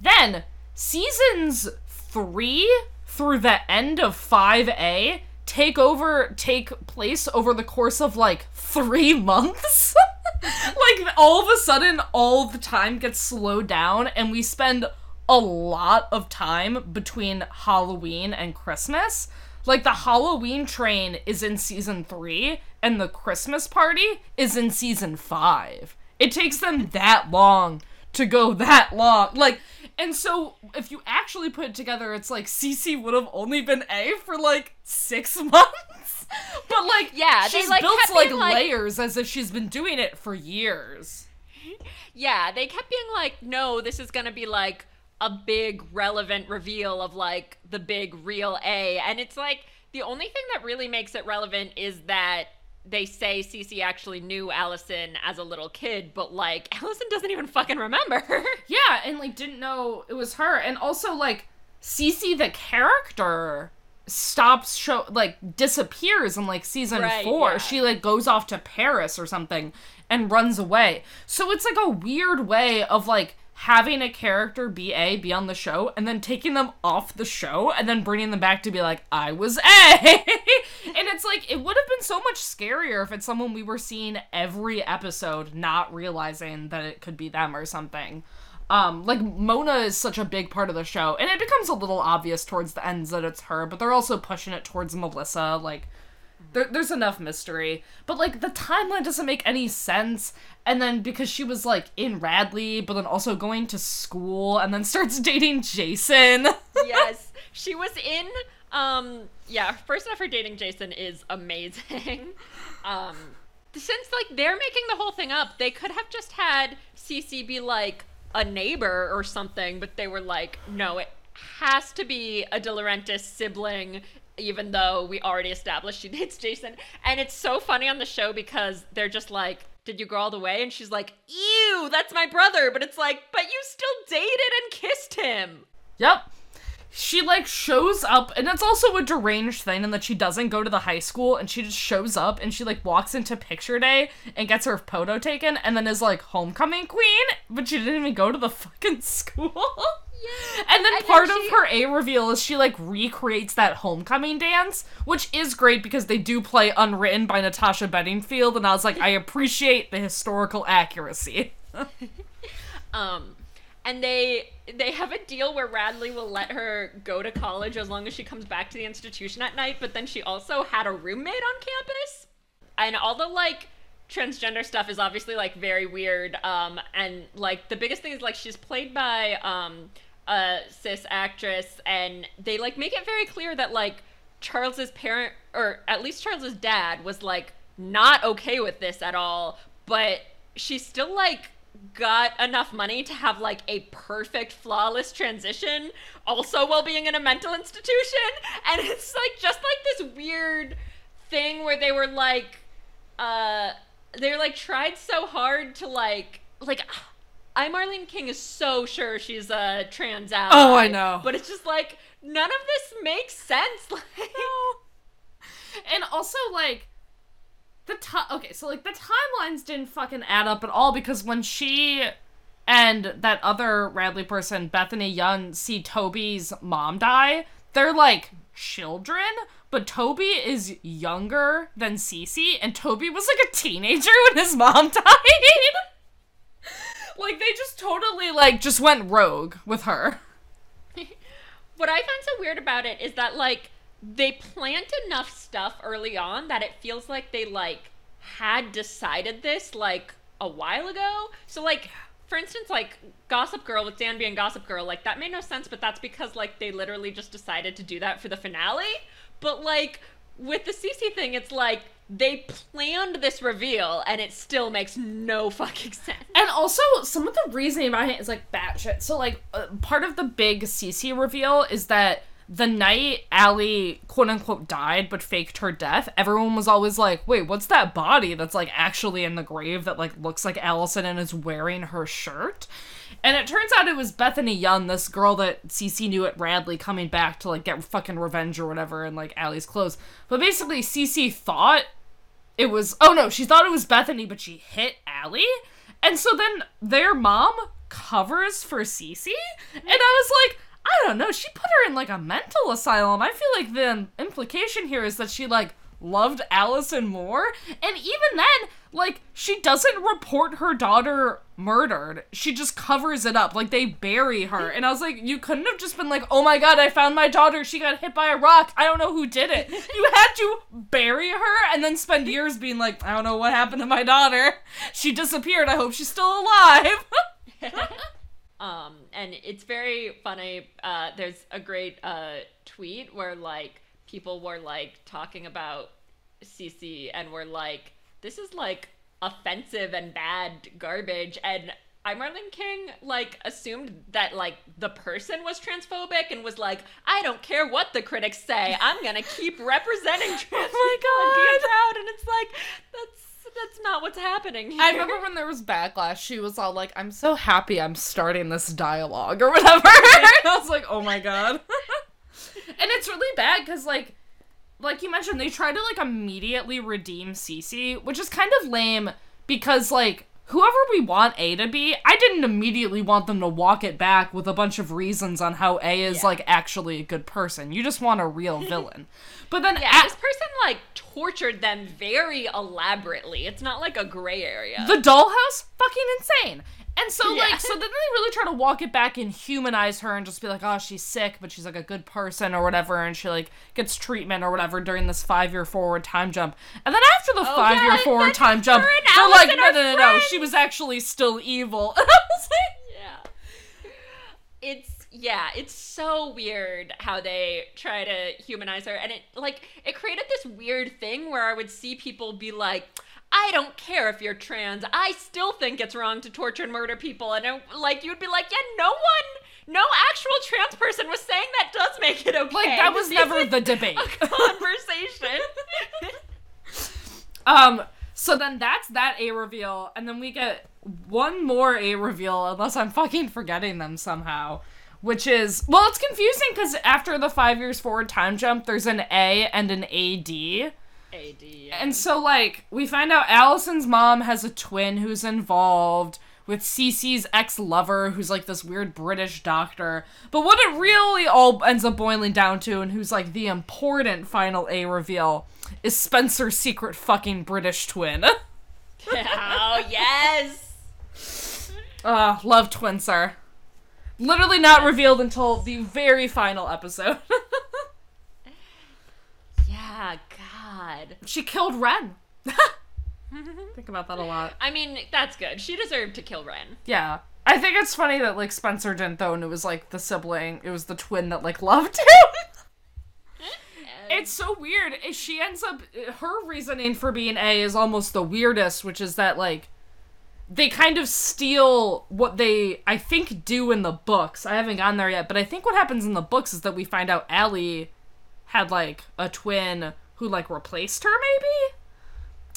Then seasons 3 through the end of 5A take place over the course of like 3 months. Like all of a sudden all the time gets slowed down and we spend a lot of time between Halloween and Christmas. Like the Halloween train is in season 3 and the Christmas party is in season 5. It takes them that long to go that long. Like, and so, if you actually put it together, it's like, Cece would have only been A for, like, 6 months? But, like, yeah, she's like, built, like, layers as if she's been doing it for years. Yeah, they kept being like, no, this is gonna be, like, a big, relevant reveal of, like, the big, real A. And it's like, the only thing that really makes it relevant is that they say Cece actually knew Allison as a little kid, but, like, Allison doesn't even fucking remember. Yeah, and, like, didn't know it was her. And also, like, Cece the character disappears in, like, season 4. Yeah. She, like, goes off to Paris or something and runs away. So it's, like, a weird way of, like, having a character be on the show and then taking them off the show and then bringing them back to be like, I was A. And it's like, it would have been so much scarier if it's someone we were seeing every episode not realizing that it could be them or something. Like, Mona is such a big part of the show, and it becomes a little obvious towards the ends that it's her, but they're also pushing it towards Melissa. Like, there's enough mystery. But, like, the timeline doesn't make any sense. And then because she was, like, in Radley, but then also going to school, and then starts dating Jason. Yes. She was in... first off, her dating Jason is amazing. Since, like, they're making the whole thing up, they could have just had Cece be, like, a neighbor or something, but they were like, no, it has to be a De Laurentiis sibling, even though we already established she dates Jason. And it's so funny on the show because they're just like, did you go all the way? And she's like, ew, that's my brother. But it's like, but you still dated and kissed him. Yep. She, like, shows up, and it's also a deranged thing in that she doesn't go to the high school, and she just shows up, and she, like, walks into picture day and gets her photo taken, and then is, like, homecoming queen, but she didn't even go to the fucking school. Yeah. And then part of her A reveal is she, like, recreates that homecoming dance, which is great because they do play Unwritten by Natasha Bedingfield, and I was like, I appreciate the historical accuracy. And they have a deal where Radley will let her go to college as long as she comes back to the institution at night, but then she also had a roommate on campus. And all the, like, transgender stuff is obviously, like, very weird. And, like, the biggest thing is, like, she's played by a cis actress, and they, like, make it very clear that, like, Charles's parent, or at least Charles's dad, was, like, not okay with this at all, but she's still, like, got enough money to have, like, a perfect, flawless transition, also while being in a mental institution. And it's, like, just, like, this weird thing where they were, like, they, like, tried so hard to, like, I. Marlene King is so sure she's a trans ally. Oh, I know. But it's just, like, none of this makes sense. Like, no. like, the timelines didn't fucking add up at all, because when she and that other Radley person, Bethany Young, see Toby's mom die, they're like children, but Toby is younger than Cece, and Toby was like a teenager when his mom died. Like, they just totally, like, just went rogue with her. What I find so weird about it is that, like, they plant enough stuff early on that it feels like they, like, had decided this, like, a while ago. So, like, for instance, like, Gossip Girl with Danby and Gossip Girl, like, that made no sense, but that's because, like, they literally just decided to do that for the finale. But, like, with the Cece thing, it's like, they planned this reveal, and it still makes no fucking sense. And also, some of the reasoning behind it is, like, batshit. So, like, part of the big Cece reveal is that the night Allie, quote-unquote, died but faked her death, everyone was always like, wait, what's that body that's, like, actually in the grave that, like, looks like Allison and is wearing her shirt? And it turns out it was Bethany Young, this girl that Cece knew at Radley, coming back to, like, get fucking revenge or whatever in, like, Allie's clothes. But basically, Cece thought it was, she thought it was Bethany, but she hit Allie. And so then their mom covers for Cece. And I was like, I don't know, she put her in, like, a mental asylum. I feel like the implication here is that she, like, loved Allison more. And even then, like, she doesn't report her daughter murdered. She just covers it up. Like, they bury her. And I was like, you couldn't have just been like, oh my god, I found my daughter. She got hit by a rock. I don't know who did it. You had to bury her and then spend years being like, I don't know what happened to my daughter. She disappeared. I hope she's still alive. And it's very funny. There's a great tweet where, like, people were, like, talking about Cece and were like, this is, like, offensive and bad garbage. And I. Marlene King, like, assumed that, like, the person was transphobic and was like, I don't care what the critics say. I'm going to keep representing trans people and being proud. And it's like, that's not what's happening here. I remember when there was backlash, she was all like, I'm so happy I'm starting this dialogue or whatever. And I was like, oh my god. And it's really bad because, like you mentioned, they try to, like, immediately redeem Cece, which is kind of lame because, like, whoever we want A to be, I didn't immediately want them to walk it back with a bunch of reasons on how A is, like, actually a good person. You just want a real villain. But then this person, like, tortured them very elaborately. It's not, like, a gray area. The dollhouse? Fucking insane. And so, like, so then they really try to walk it back and humanize her and just be like, oh, she's sick, but she's, like, a good person or whatever, and she, like, gets treatment or whatever during this 5-year forward time jump. And then after the 5-year forward time jump, they're like, no, she was actually still evil. And I was like, It's so weird how they try to humanize her, and it, like, it created this weird thing where I would see people be like, I don't care if you're trans. I still think it's wrong to torture and murder people. And, like, you'd be like, yeah, no actual trans person was saying that does make it okay. Like, that was never the debate. A conversation. So then that's that A reveal. And then we get one more A reveal, unless I'm fucking forgetting them somehow. Which is, well, it's confusing because after the 5 years forward time jump, there's an A and an AD. Yeah. And so, like, we find out Allison's mom has a twin who's involved with Cece's ex-lover, who's, like, this weird British doctor. But what it really all ends up boiling down to, and who's, like, the important final A reveal, is Spencer's secret fucking British twin. Oh, yes! Love twin, sir. Literally not revealed until the very final episode. Yeah, God. She killed Ren. Think about that a lot. I mean, that's good. She deserved to kill Ren. Yeah. I think it's funny that, like, Spencer didn't, though, and it was, like, the sibling. It was the twin that, like, loved him. It's so weird. She ends up, her reasoning for being A is almost the weirdest, which is that, like, they kind of steal what they, I think, do in the books. I haven't gotten there yet, but I think what happens in the books is that we find out Allie had, like, a twin who, like, replaced her, maybe?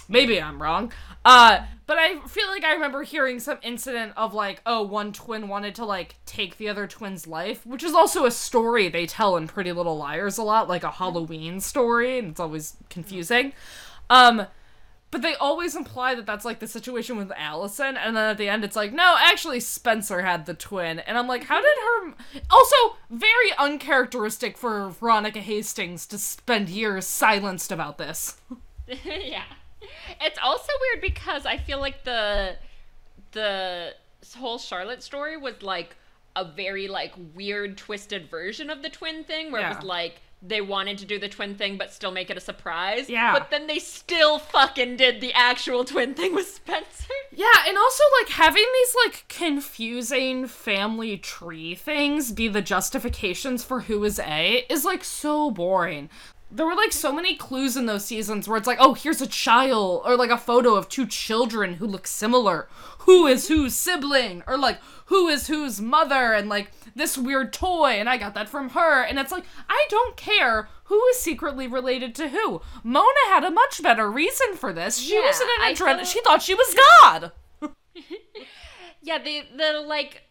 Maybe I'm wrong. But I feel like I remember hearing some incident of, like, oh, one twin wanted to, like, take the other twin's life, which is also a story they tell in Pretty Little Liars a lot, like a Halloween story, and it's always confusing. But they always imply that that's, like, the situation with Allison, and then at the end it's like, no, actually Spencer had the twin, and I'm like, how did her... Also, very uncharacteristic for Veronica Hastings to spend years silenced about this. Yeah. It's also weird because I feel like the whole Charlotte story was, like, a very, like, weird, twisted version of the twin thing, where it was, like, they wanted to do the twin thing but still make it a surprise. Yeah. But then they still fucking did the actual twin thing with Spencer. Yeah, and also, like, having these, like, confusing family tree things be the justifications for who is A is, like, so boring. There were, like, so many clues in those seasons where it's like, oh, here's a child, or, like, a photo of two children who look similar. Who is whose sibling? Or, like, who is whose mother? And, like, this weird toy, and I got that from her. And it's like, I don't care who is secretly related to who. Mona had a much better reason for this. She was in an adrenaline. She thought she was God! Yeah, the, like...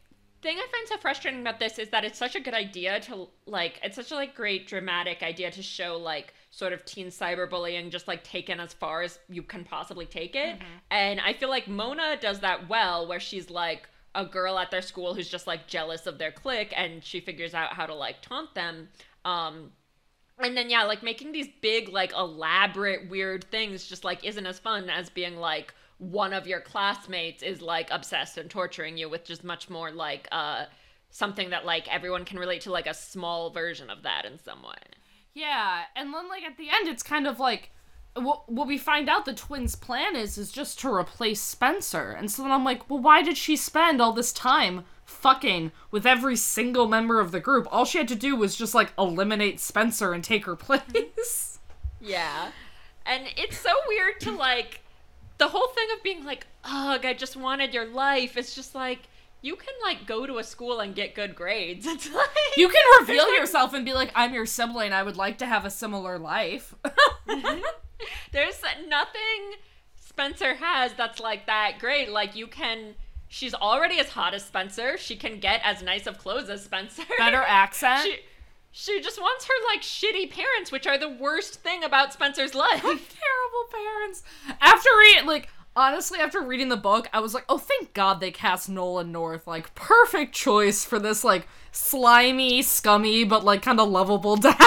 thing I find so frustrating about this is that it's such a good idea to, like, it's such a, like, great dramatic idea to show, like, sort of teen cyberbullying just, like, taken as far as you can possibly take it. Mm-hmm. And I feel like Mona does that well, where she's, like, a girl at their school who's just, like, jealous of their clique, and she figures out how to, like, taunt them. And then, yeah, like, making these big, like, elaborate, weird things just, like, isn't as fun as being, like, one of your classmates is, like, obsessed and torturing you with just much more, like, something that, like, everyone can relate to, like, a small version of that in some way. Yeah, and then, like, at the end, it's kind of, like, what we find out the twins' plan is just to replace Spencer. And so then I'm like, well, why did she spend all this time fucking with every single member of the group? All she had to do was just, like, eliminate Spencer and take her place. Yeah. And it's so weird to, like... the whole thing of being like, ugh, I just wanted your life. It's just like, you can, like, go to a school and get good grades. It's like... you can reveal yourself and be like, I'm your sibling. I would like to have a similar life. There's nothing Spencer has that's, like, that great. Like, you can... she's already as hot as Spencer. She can get as nice of clothes as Spencer. Better accent. She just wants her, like, shitty parents, which are the worst thing about Spencer's life. Terrible parents. After reading the book, I was like, oh, thank God they cast Nolan North. Like, perfect choice for this, like, slimy, scummy, but, like, kind of lovable dad.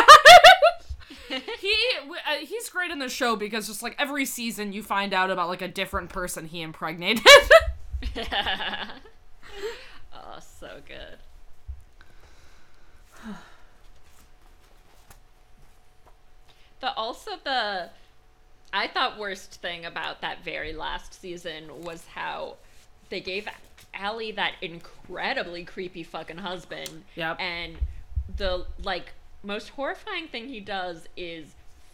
He's great in the show because just, like, every season you find out about, like, a different person he impregnated. Oh, so good. Also, I thought worst thing about that very last season was how they gave Allie that incredibly creepy fucking husband. Yep. And the, like, most horrifying thing he does is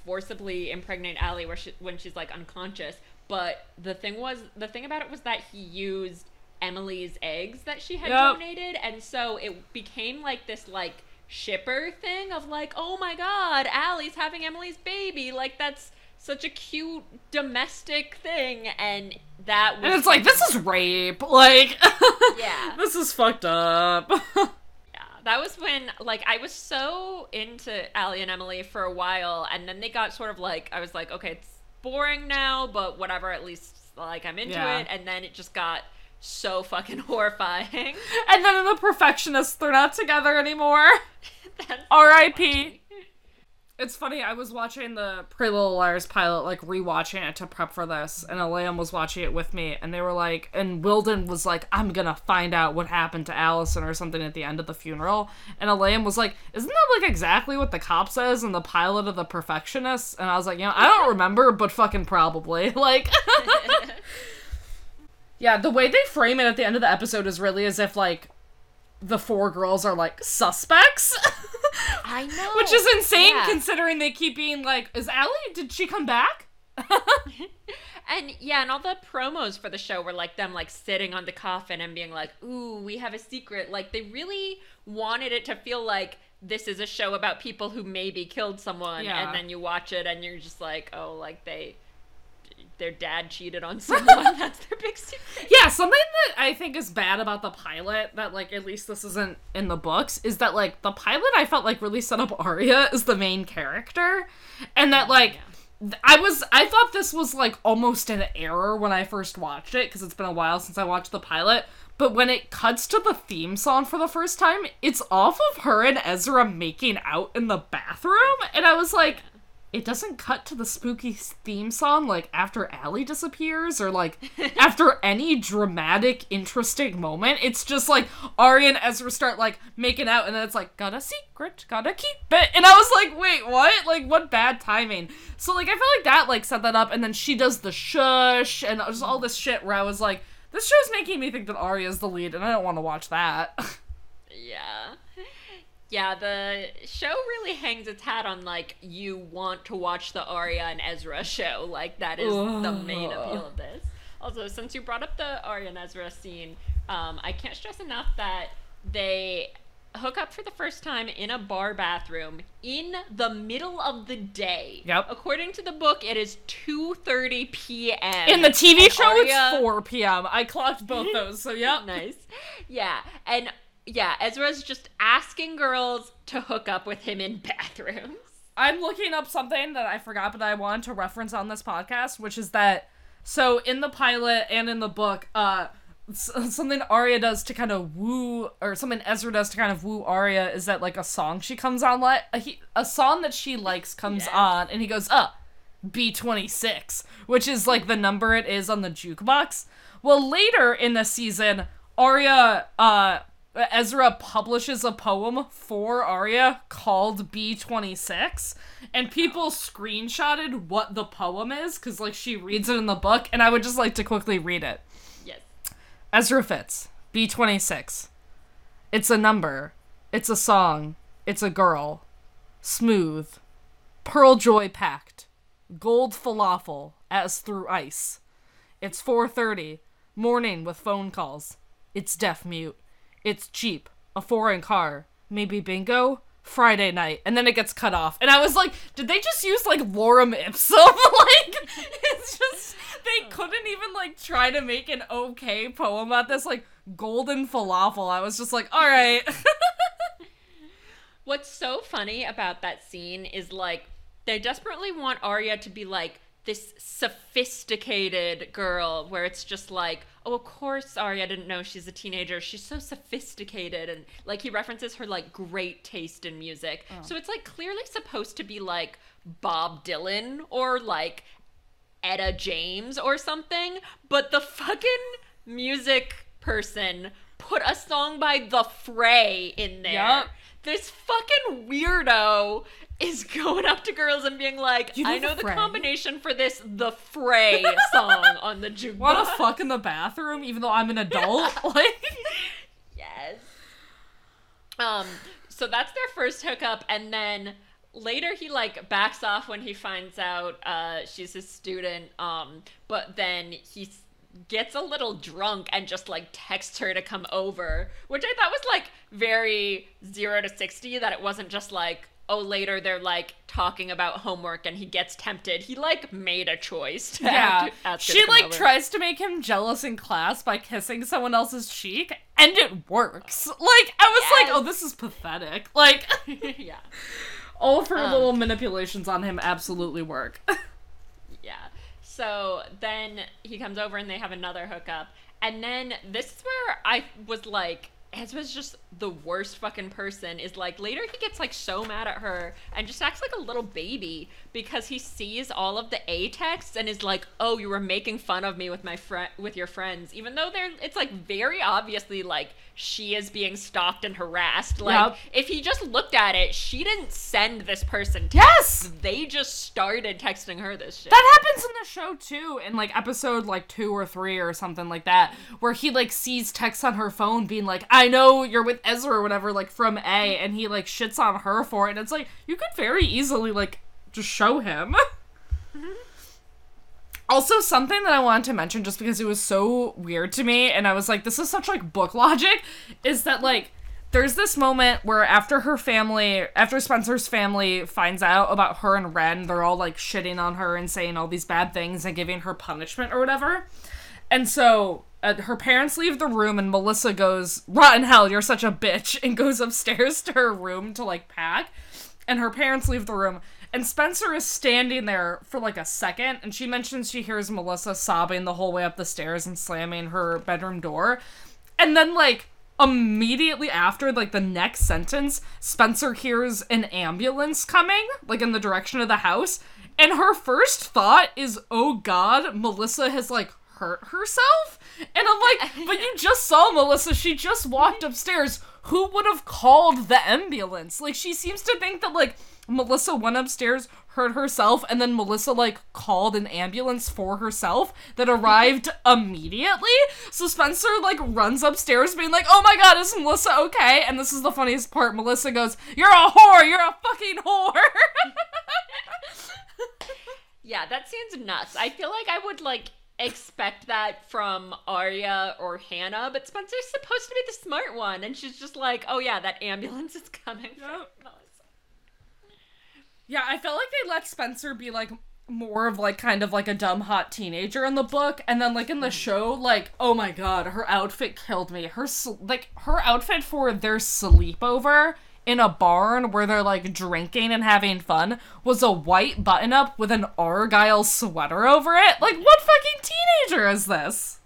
forcibly impregnate Allie when she's, like, unconscious. But the thing about it was that he used Emily's eggs that she had donated. And so it became, like, this, like, shipper thing of, like, oh my God, Allie's having Emily's baby, like, that's such a cute domestic thing, and it's like, this is rape, like, yeah, this is fucked up. Yeah, that was when, like, I was so into Allie and Emily for a while, and then they got sort of, like, I was like, okay, it's boring now, but whatever, at least, like, I'm into it, and then it just got so fucking horrifying. And then in The Perfectionists, they're not together anymore. R.I.P. It's funny, I was watching the Pretty Little Liars pilot, like, rewatching it to prep for this, and Alayam was watching it with me, and they were like, and Wilden was like, I'm gonna find out what happened to Allison or something at the end of the funeral, and Alayam was like, isn't that, like, exactly what the cop says in the pilot of The Perfectionists? And I was like, you know, I don't remember, but fucking probably, like... Yeah, the way they frame it at the end of the episode is really as if, like, the four girls are, like, suspects. I know. Which is insane considering they keep being like, is Allie, did she come back? And all the promos for the show were, like, them, like, sitting on the coffin and being like, ooh, we have a secret. Like, they really wanted it to feel like this is a show about people who maybe killed someone. Yeah. And then you watch it and you're just like, oh, like, they... their dad cheated on someone. That's their big secret. Yeah, something that I think is bad about the pilot, that, like, at least this isn't in the books, is that, like, the pilot I felt like really set up Arya as the main character. And that, like, I thought this was, like, almost an error when I first watched it, because it's been a while since I watched the pilot. But when it cuts to the theme song for the first time, it's off of her and Ezra making out in the bathroom. And I was like, it doesn't cut to the spooky theme song, like, after Allie disappears or, like, after any dramatic, interesting moment. It's just, like, Arya and Ezra start, like, making out, and then it's like, got a secret, gotta keep it. And I was like, wait, what? Like, what bad timing. So, like, I feel like that, like, set that up, and then she does the shush and just all this shit where I was like, this show's making me think that Arya's the lead, and I don't want to watch that. Yeah. Yeah, the show really hangs its hat on, like, you want to watch the Arya and Ezra show. Like, that is the main appeal of this. Also, since you brought up the Arya and Ezra scene, I can't stress enough that they hook up for the first time in a bar bathroom in the middle of the day. Yep. According to the book, it is 2:30 p.m. In the TV show, it's 4 p.m. I clocked both those, so yeah. Nice. Yeah, and... yeah, Ezra's just asking girls to hook up with him in bathrooms. I'm looking up something that I forgot, but I wanted to reference on this podcast, which is that, so in the pilot and in the book, something Arya does to kind of woo, or something Ezra does to kind of woo Arya is that, like, a song she comes on, a song that she likes comes on, and he goes, B26, which is, like, the number it is on the jukebox. Well, later in the season, Arya, Ezra publishes a poem for Arya called B26, and people screenshotted what the poem is, because, like, she reads it in the book, and I would just like to quickly read it. Yes. Ezra Fitz, B26. It's a number. It's a song. It's a girl. Smooth. Pearl joy packed. Gold falafel as through ice. It's 4:30. Morning with phone calls. It's deaf mute. It's cheap, a foreign car, maybe bingo, Friday night, and then it gets cut off. And I was like, did they just use, like, lorem ipsum? Like, it's just, they couldn't even, like, try to make an okay poem about this, like, golden falafel. I was just like, all right. What's so funny about that scene is, like, they desperately want Arya to be, like, this sophisticated girl where it's just like, oh, of course Arya didn't know she's a teenager. She's so sophisticated. And, like, he references her, like, great taste in music. Oh. So it's, like, clearly supposed to be, like, Bob Dylan or, like, Etta James or something. But the fucking music person put a song by The Fray in there. Yep. This fucking weirdo is going up to girls and being like, I know the combination for this The Fray song on the jukebox. What a fuck in the bathroom, even though I'm an adult. Like, yes. So that's their first hookup, and then later he, like, backs off when he finds out she's his student, but then he gets a little drunk and just, like, texts her to come over, which I thought was, like, very 0 to 60, that it wasn't just like, oh, later they're, like, talking about homework and he gets tempted. He, like, made a choice to ask her to come over. She, like, tries to make him jealous in class by kissing someone else's cheek, and it works. Like, I was like, oh, this is pathetic. Like, yeah, all of her little manipulations on him absolutely work. Yeah. So then he comes over and they have another hookup. And then this is where I was like, Ezra's just the worst fucking person, is, like, later he gets, like, so mad at her and just acts like a little baby because he sees all of the A texts and is like, oh, you were making fun of me with your friends, even though it's, like, very obviously, like, she is being stalked and harassed. Like, if he just looked at it, she didn't send this person texts. Yes! They just started texting her this shit. That happens in the show, too, in, like, episode, like, 2 or 3 or something like that, where he, like, sees texts on her phone being like, I know you're with Ezra or whatever, like, from A, and he, like, shits on her for it, and it's like, you could very easily, like, just show him. Also, something that I wanted to mention, just because it was so weird to me, and I was like, this is such, like, book logic, is that, like, There's this moment where after Spencer's family finds out about her and Ren, they're all like shitting on her and saying all these bad things and giving her punishment or whatever. And so her parents leave the room and Melissa goes, "Rotten hell, you're such a bitch," and goes upstairs to her room to like pack. And her parents leave the room and Spencer is standing there for like a second, and she mentions she hears Melissa sobbing the whole way up the stairs and slamming her bedroom door. And then like immediately after, like the next sentence, Spencer hears an ambulance coming like in the direction of the house, and her first thought is, "Oh god, Melissa has like hurt herself?" And I'm like, but you just saw Melissa, she just walked upstairs. Who would have called the ambulance? Like, she seems to think that like Melissa went upstairs, hurt herself, and then Melissa, like, called an ambulance for herself that arrived immediately. So Spencer, like, runs upstairs being like, "Oh my god, is Melissa okay?" And this is the funniest part. Melissa goes, "You're a whore! You're a fucking whore!" Yeah, that sounds nuts. I feel like I would, like, expect that from Arya or Hannah, but Spencer's supposed to be the smart one, and she's just like, "Oh yeah, that ambulance is coming." Yep. Yeah, I felt like they let Spencer be, like, more of, like, kind of, like, a dumb hot teenager in the book, and then, like, in the show, like, oh my god, her outfit killed me. Her outfit for their sleepover in a barn where they're, like, drinking and having fun was a white button-up with an Argyle sweater over it. Like, what fucking teenager is this?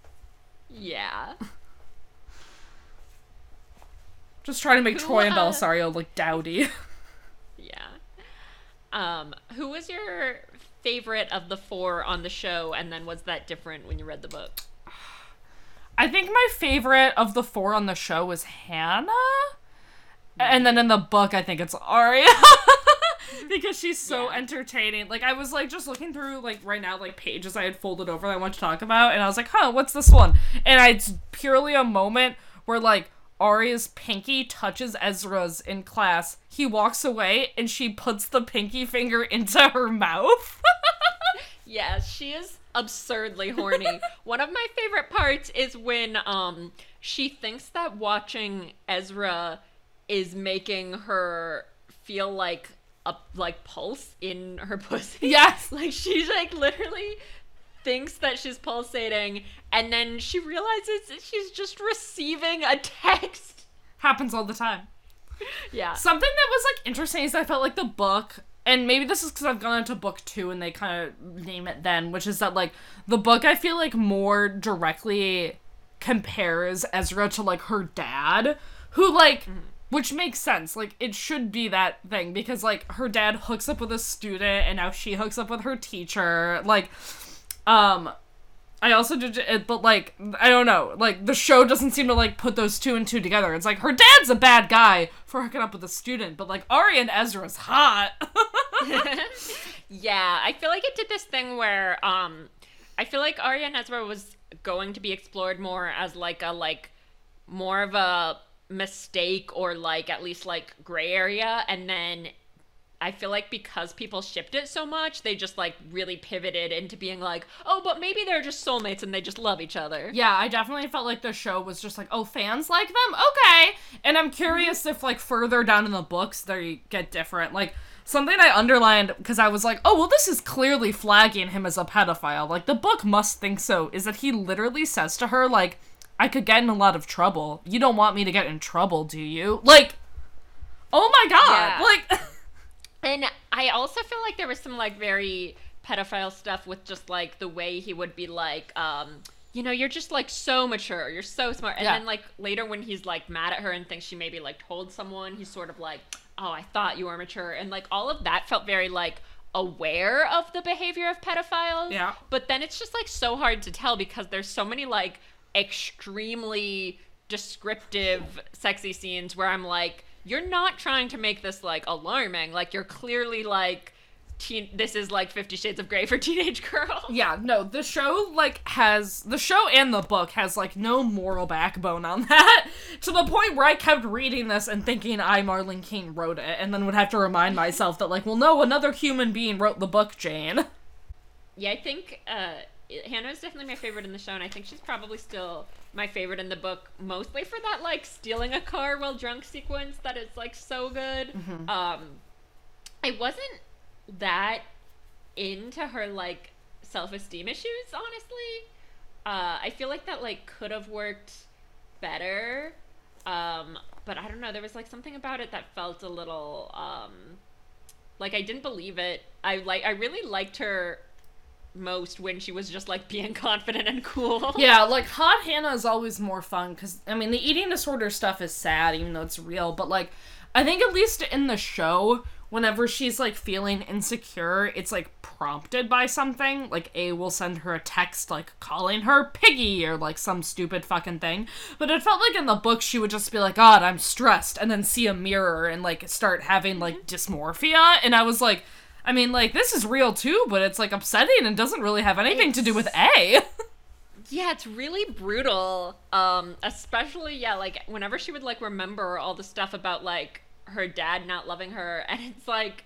Yeah. Just trying to make Troy and Belisario look dowdy. Yeah. Who was your favorite of the four on the show, and then was that different when you read the book? I think my favorite of the four on the show was Hannah, and then in the book I think it's Arya, because she's so entertaining. Like, I was, like, just looking through, like, right now, like, pages I had folded over that I wanted to talk about, and I was like, huh, what's this one? And it's purely a moment where, like, Arya's pinky touches Ezra's in class. He walks away, and she puts the pinky finger into her mouth. Yeah, she is absurdly horny. One of my favorite parts is when she thinks that watching Ezra is making her feel like a like pulse in her pussy. Yes, like she's like literally thinks that she's pulsating, and then she realizes that she's just receiving a text. Happens all the time. Yeah. Something that was, like, interesting is I felt like the book, and maybe this is because I've gone into book two and they kind of name it then, which is that, like, the book I feel like more directly compares Ezra to, like, her dad, who, like, which makes sense. Like, it should be that thing, because, like, her dad hooks up with a student, and now she hooks up with her teacher. Like, I also did it, but, like, I don't know, like, the show doesn't seem to, like, put those two and two together. It's like, her dad's a bad guy for hooking up with a student, but, like, Arya and Ezra's hot. Yeah, I feel like it did this thing where, I feel like Arya and Ezra was going to be explored more as, like, a, like, more of a mistake or, like, at least, like, gray area, and then I feel like because people shipped it so much, they just, like, really pivoted into being like, oh, but maybe they're just soulmates and they just love each other. Yeah, I definitely felt like the show was just like, oh, fans like them? Okay! And I'm curious if, like, further down in the books, they get different. Like, something I underlined, because I was like, oh, well, this is clearly flagging him as a pedophile. Like, the book must think so, is that he literally says to her, like, I could get in a lot of trouble. You don't want me to get in trouble, do you? Like, oh my god! Yeah. Like... And I also feel like there was some, like, very pedophile stuff with just, like, the way he would be like, you know, you're just, like, so mature. You're so smart. And then, like, later when he's, like, mad at her and thinks she maybe, like, told someone, he's sort of like, oh, I thought you were mature. And, like, all of that felt very, like, aware of the behavior of pedophiles. Yeah. But then it's just, like, so hard to tell because there's so many, like, extremely descriptive sexy scenes where I'm like, you're not trying to make this, like, alarming. Like, you're clearly, like, this is, like, 50 Shades of Grey for teenage girls. Yeah, no, the show, like, the show and the book has, like, no moral backbone on that, to the point where I kept reading this and thinking I. Marlene King wrote it, and then would have to remind myself that, like, well, no, another human being wrote the book, Jane. Yeah, I think, Hannah is definitely my favorite in the show, and I think she's probably still my favorite in the book, mostly for that, like, stealing a car while drunk sequence that is, like, so good. Mm-hmm. I wasn't that into her, like, self-esteem issues, honestly. I feel like that, like, could have worked better, but I don't know, there was, like, something about it that felt a little, like, I didn't believe it. I really liked her most when she was just, like, being confident and cool. Yeah, like, hot Hannah is always more fun, because, I mean, the eating disorder stuff is sad, even though it's real, but, like, I think at least in the show, whenever she's, like, feeling insecure, it's, like, prompted by something. Like, A will send her a text, like, calling her piggy or, like, some stupid fucking thing. But it felt like in the book she would just be like, God, I'm stressed, and then see a mirror and, like, start having, like, dysmorphia. And I was like, I mean, like, this is real too, but it's, like, upsetting and doesn't really have anything to do with A. Yeah, it's really brutal. Especially, yeah, like, whenever she would, like, remember all the stuff about, like, her dad not loving her, and it's, like,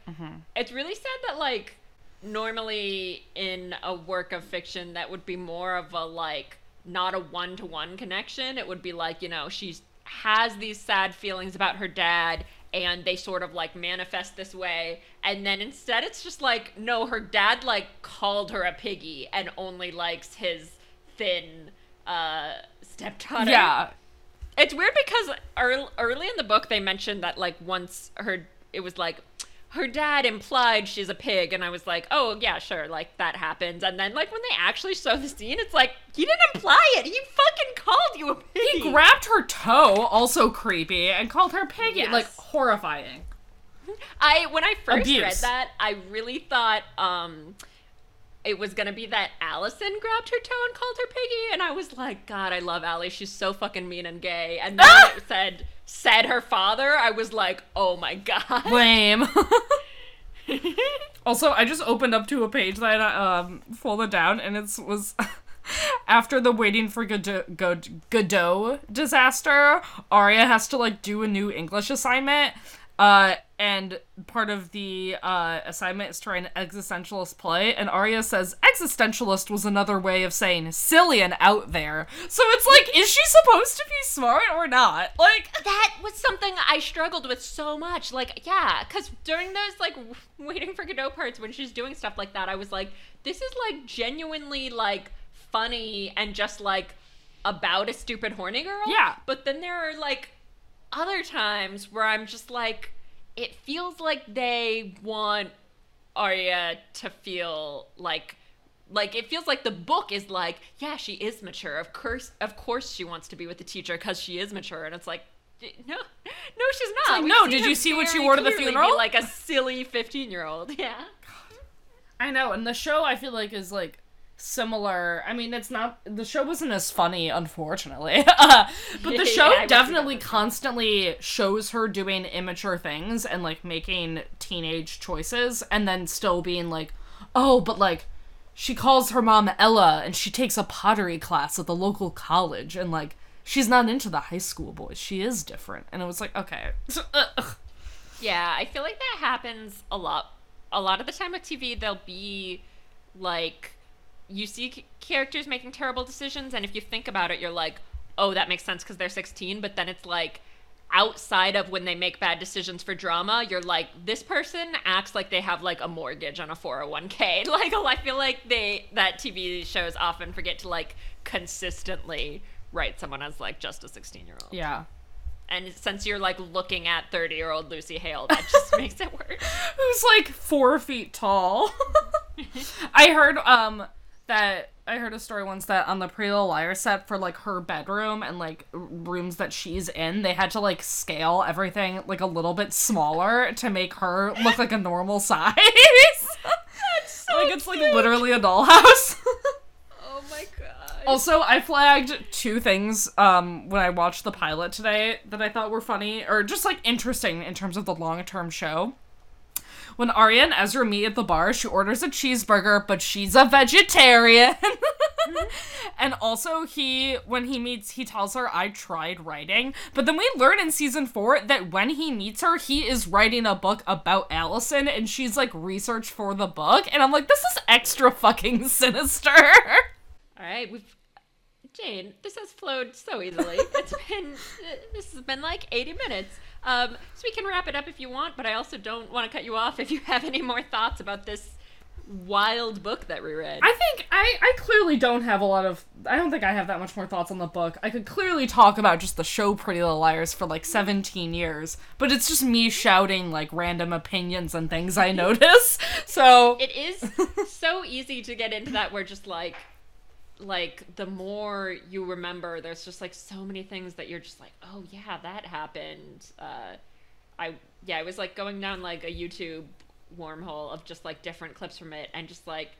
it's really sad that, like, normally in a work of fiction that would be more of a, like, not a one-to-one connection. It would be, like, you know, she has these sad feelings about her dad, and they sort of, like, manifest this way, and then instead it's just, like, no, her dad, like, called her a piggy and only likes his thin stepdaughter. Yeah. It's weird because early in the book they mentioned that, like, once it was, like, her dad implied she's a pig, and I was like, oh, yeah, sure, like, that happens. And then, like, when they actually show the scene, it's like, he didn't imply it! He fucking called you a pig! He grabbed her toe, also creepy, and called her piggy. Yes. Like, horrifying. When I first read that, I really thought, it was gonna be that Allison grabbed her toe and called her piggy, and I was like, God, I love Allie, she's so fucking mean and gay. And then it said her father, I was like, oh my God. Lame. Also, I just opened up to a page that I folded down, and it was after the Waiting for Godot disaster, Arya has to, like, do a new English assignment, and part of the assignment is to write an existentialist play, and Arya says existentialist was another way of saying silly and out there. So it's like, is she supposed to be smart or not? Like, that was something I struggled with so much. Like, yeah, because during those, like, Waiting for Godot parts when she's doing stuff like that, I was like, this is, like, genuinely, like, funny and just, like, about a stupid horny girl. Yeah. But then there are, like, other times where I'm just like, it feels like they want Arya to feel like it feels like the book is like, yeah, she is mature. Of course she wants to be with the teacher because she is mature. And it's like, no, she's not. Like, no, did you see what she wore to the funeral? Be like a silly 15-year-old. Yeah. God. I know. And the show, I feel like, is like similar. I mean, the show wasn't as funny, unfortunately. But the show definitely constantly shows her doing immature things and, like, making teenage choices, and then still being like, oh, but, like, she calls her mom Ella and she takes a pottery class at the local college, and, like, she's not into the high school boys. She is different. And it was like, okay. Yeah, I feel like that happens a lot. A lot of the time with TV, they'll be like, you see characters making terrible decisions, and if you think about it, you're like, oh, that makes sense because they're 16, but then it's like, outside of when they make bad decisions for drama, you're like, this person acts like they have, like, a mortgage on a 401k. Like, I feel like that TV shows often forget to, like, consistently write someone as, like, just a 16-year-old. Yeah. And since you're, like, looking at 30-year-old Lucy Hale, that just makes it worse. Who's, like, 4 feet tall. I heard a story once that on the Pretty Little Liars set for, like, her bedroom and, like, rooms that she's in, they had to, like, scale everything, like, a little bit smaller to make her look like a normal size. That's so like, it's, like, cute. Literally a dollhouse. Oh my God. Also, I flagged two things when I watched the pilot today that I thought were funny, or just, like, interesting in terms of the long-term show. When Arya and Ezra meet at the bar, she orders a cheeseburger, but she's a vegetarian. Mm-hmm. And also, when he tells her, I tried writing. But then we learn in season 4 that when he meets her, he is writing a book about Allison, and she's, like, research for the book. And I'm like, this is extra fucking sinister. right. Jane, this has flowed so easily. This has been like 80 minutes. So we can wrap it up if you want, but I also don't want to cut you off if you have any more thoughts about this wild book that we read. I think I clearly don't have a lot of... I don't think I have that much more thoughts on the book. I could clearly talk about just the show Pretty Little Liars for like 17 years, but it's just me shouting like random opinions and things I notice. So... It is so easy to get into that where just like the more you remember, there's just like so many things that you're just like, oh yeah, that happened. I was like going down like a YouTube wormhole of just like different clips from it, and just like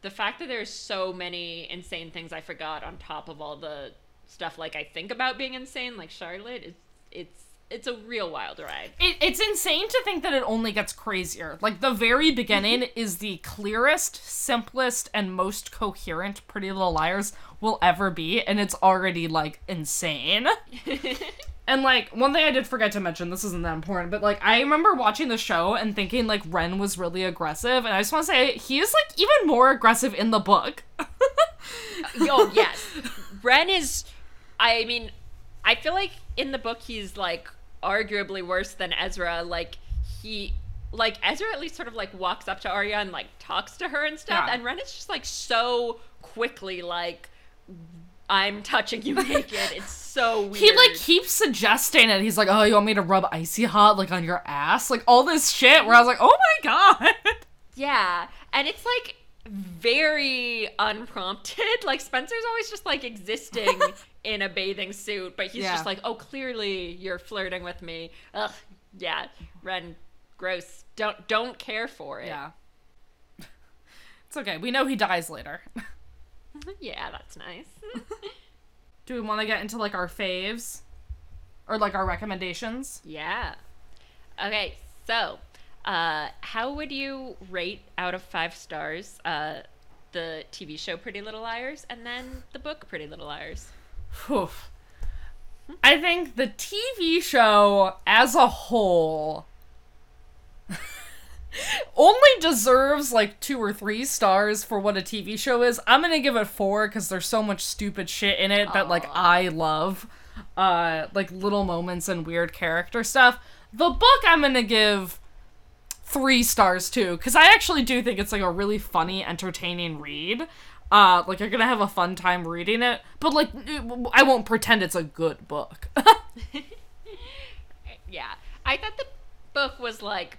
the fact that there's so many insane things I forgot on top of all the stuff like I think about being insane, like Charlotte, it's a real wild ride. It's insane to think that it only gets crazier. Like, the very beginning is the clearest, simplest, and most coherent Pretty Little Liars will ever be, and it's already, like, insane. And, like, one thing I did forget to mention, this isn't that important, but, like, I remember watching the show and thinking, like, Ren was really aggressive, and I just want to say, he is, like, even more aggressive in the book. Oh, yes. Ren is, I mean, I feel like in the book he's, like, arguably worse than Ezra. Like, Ezra at least sort of, like, walks up to Arya and, like, talks to her and stuff. Yeah. And Ren is just, like, so quickly, like, I'm touching you naked. It's so weird. He, like, keeps suggesting it. He's like, oh, you want me to rub icy hot, like, on your ass? Like, all this shit where I was like, oh my god. Yeah. And it's, like, very unprompted. Like, Spencer's always just, like, existing in a bathing suit, but he's just like, oh, clearly you're flirting with me. Ugh, yeah, Ren, gross. Don't care for it. Yeah. It's okay. We know he dies later. Yeah, that's nice. Do we want to get into, like, our faves? Or, like, our recommendations? Yeah. Okay, so, how would you rate out of 5 stars the TV show Pretty Little Liars and then the book Pretty Little Liars? Oof. I think the TV show as a whole only deserves like 2 or 3 stars for what a TV show is. I'm gonna give it 4 because there's so much stupid shit in it that like I love, like little moments and weird character stuff. The book I'm gonna give 3 stars too because I actually do think it's like a really funny, entertaining read. Like, you're gonna have a fun time reading it, but, like, I won't pretend it's a good book. Yeah. I thought the book was, like,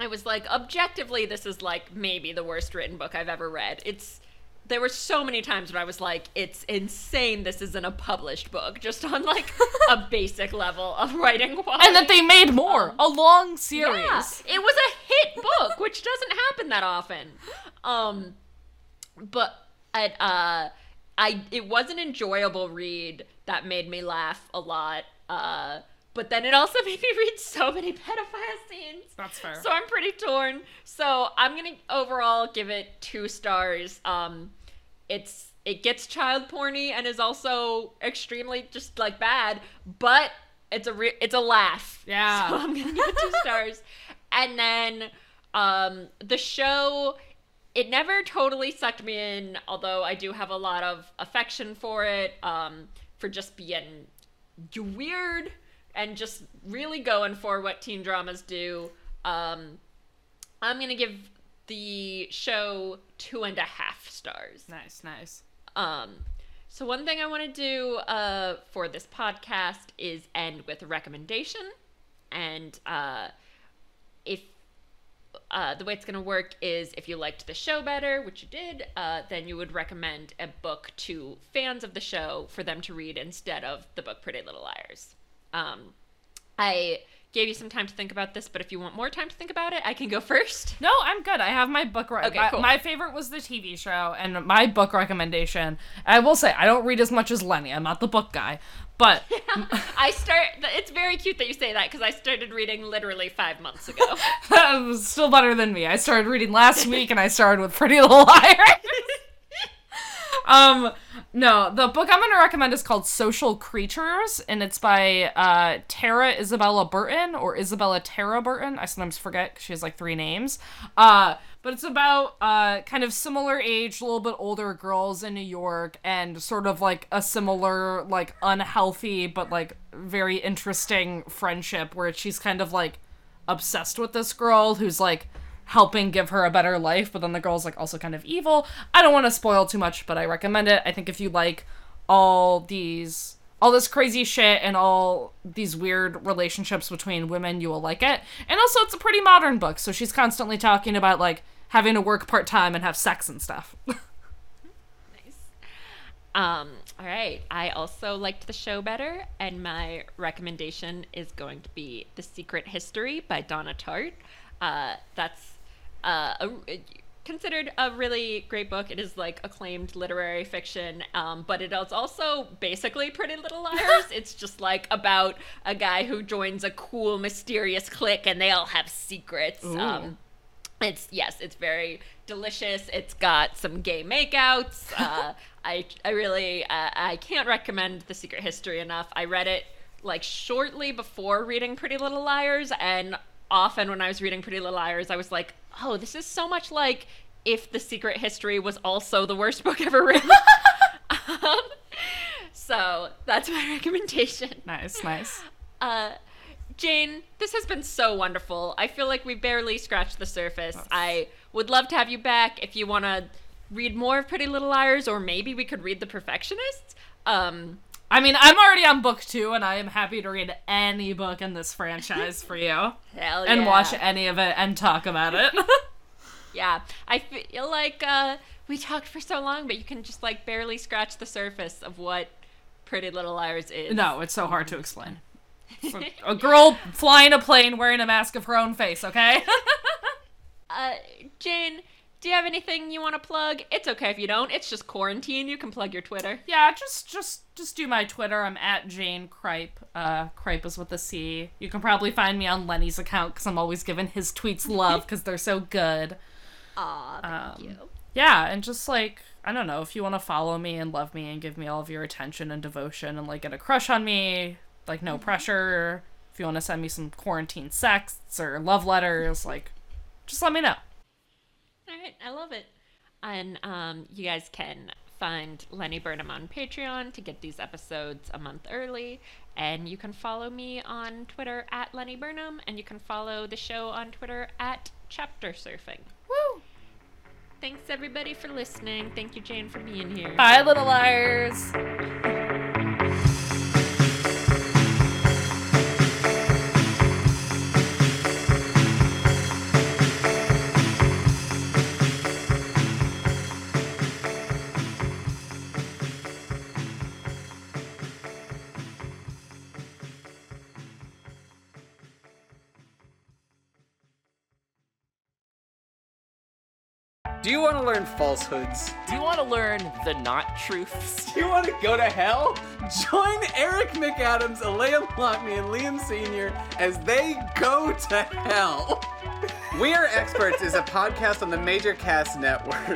I was, like, objectively, this is, like, maybe the worst written book I've ever read. There were so many times when I was, like, it's insane this isn't a published book, just on, like, a basic level of writing quality. And that they made more. A long series. Yeah. It was a hit book, which doesn't happen that often. But it was an enjoyable read that made me laugh a lot. But then it also made me read so many pedophile scenes. That's fair. So I'm pretty torn. So I'm gonna overall give it 2 stars. It gets child porny and is also extremely just like bad. But it's a laugh. Yeah. So I'm gonna give it 2 stars. And then the show. It never totally sucked me in, although I do have a lot of affection for it, for just being weird and just really going for what teen dramas do. I'm going to give the show 2.5 stars. Nice. So one thing I want to do for this podcast is end with a recommendation. And the way it's going to work is if you liked the show better, which you did, then you would recommend a book to fans of the show for them to read instead of the book Pretty Little Liars. I gave you some time to think about this, but if you want more time to think about it, I can go first. No, I'm good. I have my book right. Okay, cool. My favorite was the TV show, and my book recommendation, I will say, I don't read as much as Lenny. I'm not the book guy. But it's very cute that you say that because I started reading literally 5 months ago. That was still better than me. I started reading last week and I started with Pretty Little Liars. No, the book I'm going to recommend is called Social Creatures, and it's by Tara Isabella Burton, or Isabella Tara Burton. I sometimes forget because she has like 3 names. But it's about kind of similar age, a little bit older girls in New York, and sort of like a similar, like, unhealthy but like very interesting friendship where she's kind of like obsessed with this girl who's like helping give her a better life, but then the girl's like also kind of evil. I don't want to spoil too much, but I recommend it. I think if you like all this crazy shit and all these weird relationships between women, you will like it. And also it's a pretty modern book, so she's constantly talking about like having to work part-time and have sex and stuff. Nice. All right. I also liked the show better, and my recommendation is going to be The Secret History by Donna Tartt. That's considered a really great book. It is like acclaimed literary fiction, but it is also basically Pretty Little Liars. It's just like about a guy who joins a cool, mysterious clique, and they all have secrets. It's very delicious. It's got some gay makeouts. I can't recommend The Secret History enough. I read it like shortly before reading Pretty Little Liars, and often when I was reading Pretty Little Liars, I was like, oh, this is so much like if The Secret History was also the worst book ever written. So that's my recommendation. Nice. Jane, this has been so wonderful. I feel like we barely scratched the surface. Yes. I would love to have you back if you want to read more of Pretty Little Liars, or maybe we could read The Perfectionists. I mean, I'm already on book 2, and I am happy to read any book in this franchise for you. Hell yeah. And watch any of it and talk about it. Yeah. I feel like we talked for so long, but you can just like barely scratch the surface of what Pretty Little Liars is. No, it's so hard to explain. It's a girl flying a plane wearing a mask of her own face, okay? Jane, do you have anything you want to plug? It's okay if you don't. It's just quarantine. You can plug your Twitter. Yeah, just do my Twitter. I'm at Jane Crape. Crape is with a C. You can probably find me on Lenny's account because I'm always giving his tweets love because they're so good. Aw, thank you. Yeah, and just like, I don't know, if you want to follow me and love me and give me all of your attention and devotion and like get a crush on me, like no pressure. If you want to send me some quarantine sexts or love letters, like just let me know. All right, I love it. And you guys can find Lenny Burnham on Patreon to get these episodes a month early. And you can follow me on Twitter at Lenny Burnham. And you can follow the show on Twitter at Chapter Surfing. Woo! Thanks, everybody, for listening. Thank you, Jane, for being here. Bye, Little Liars. Do you want to learn falsehoods? Do you want to learn the not truths? Do you want to go to hell? Join Eric McAdams, Alea Lockney, and Liam Sr. as they go to hell. We Are Experts is a podcast on the Major Cast Network.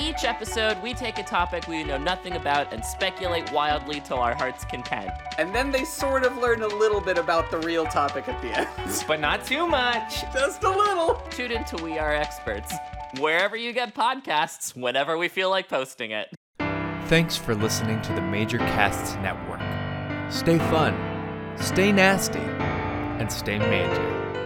Each episode, we take a topic we know nothing about and speculate wildly till our heart's content. And then they sort of learn a little bit about the real topic at the end. But not too much. Just a little. Tune into We Are Experts. Wherever you get podcasts, whenever we feel like posting it. Thanks for listening to the Major Cast Network. Stay fun, stay nasty, and stay major.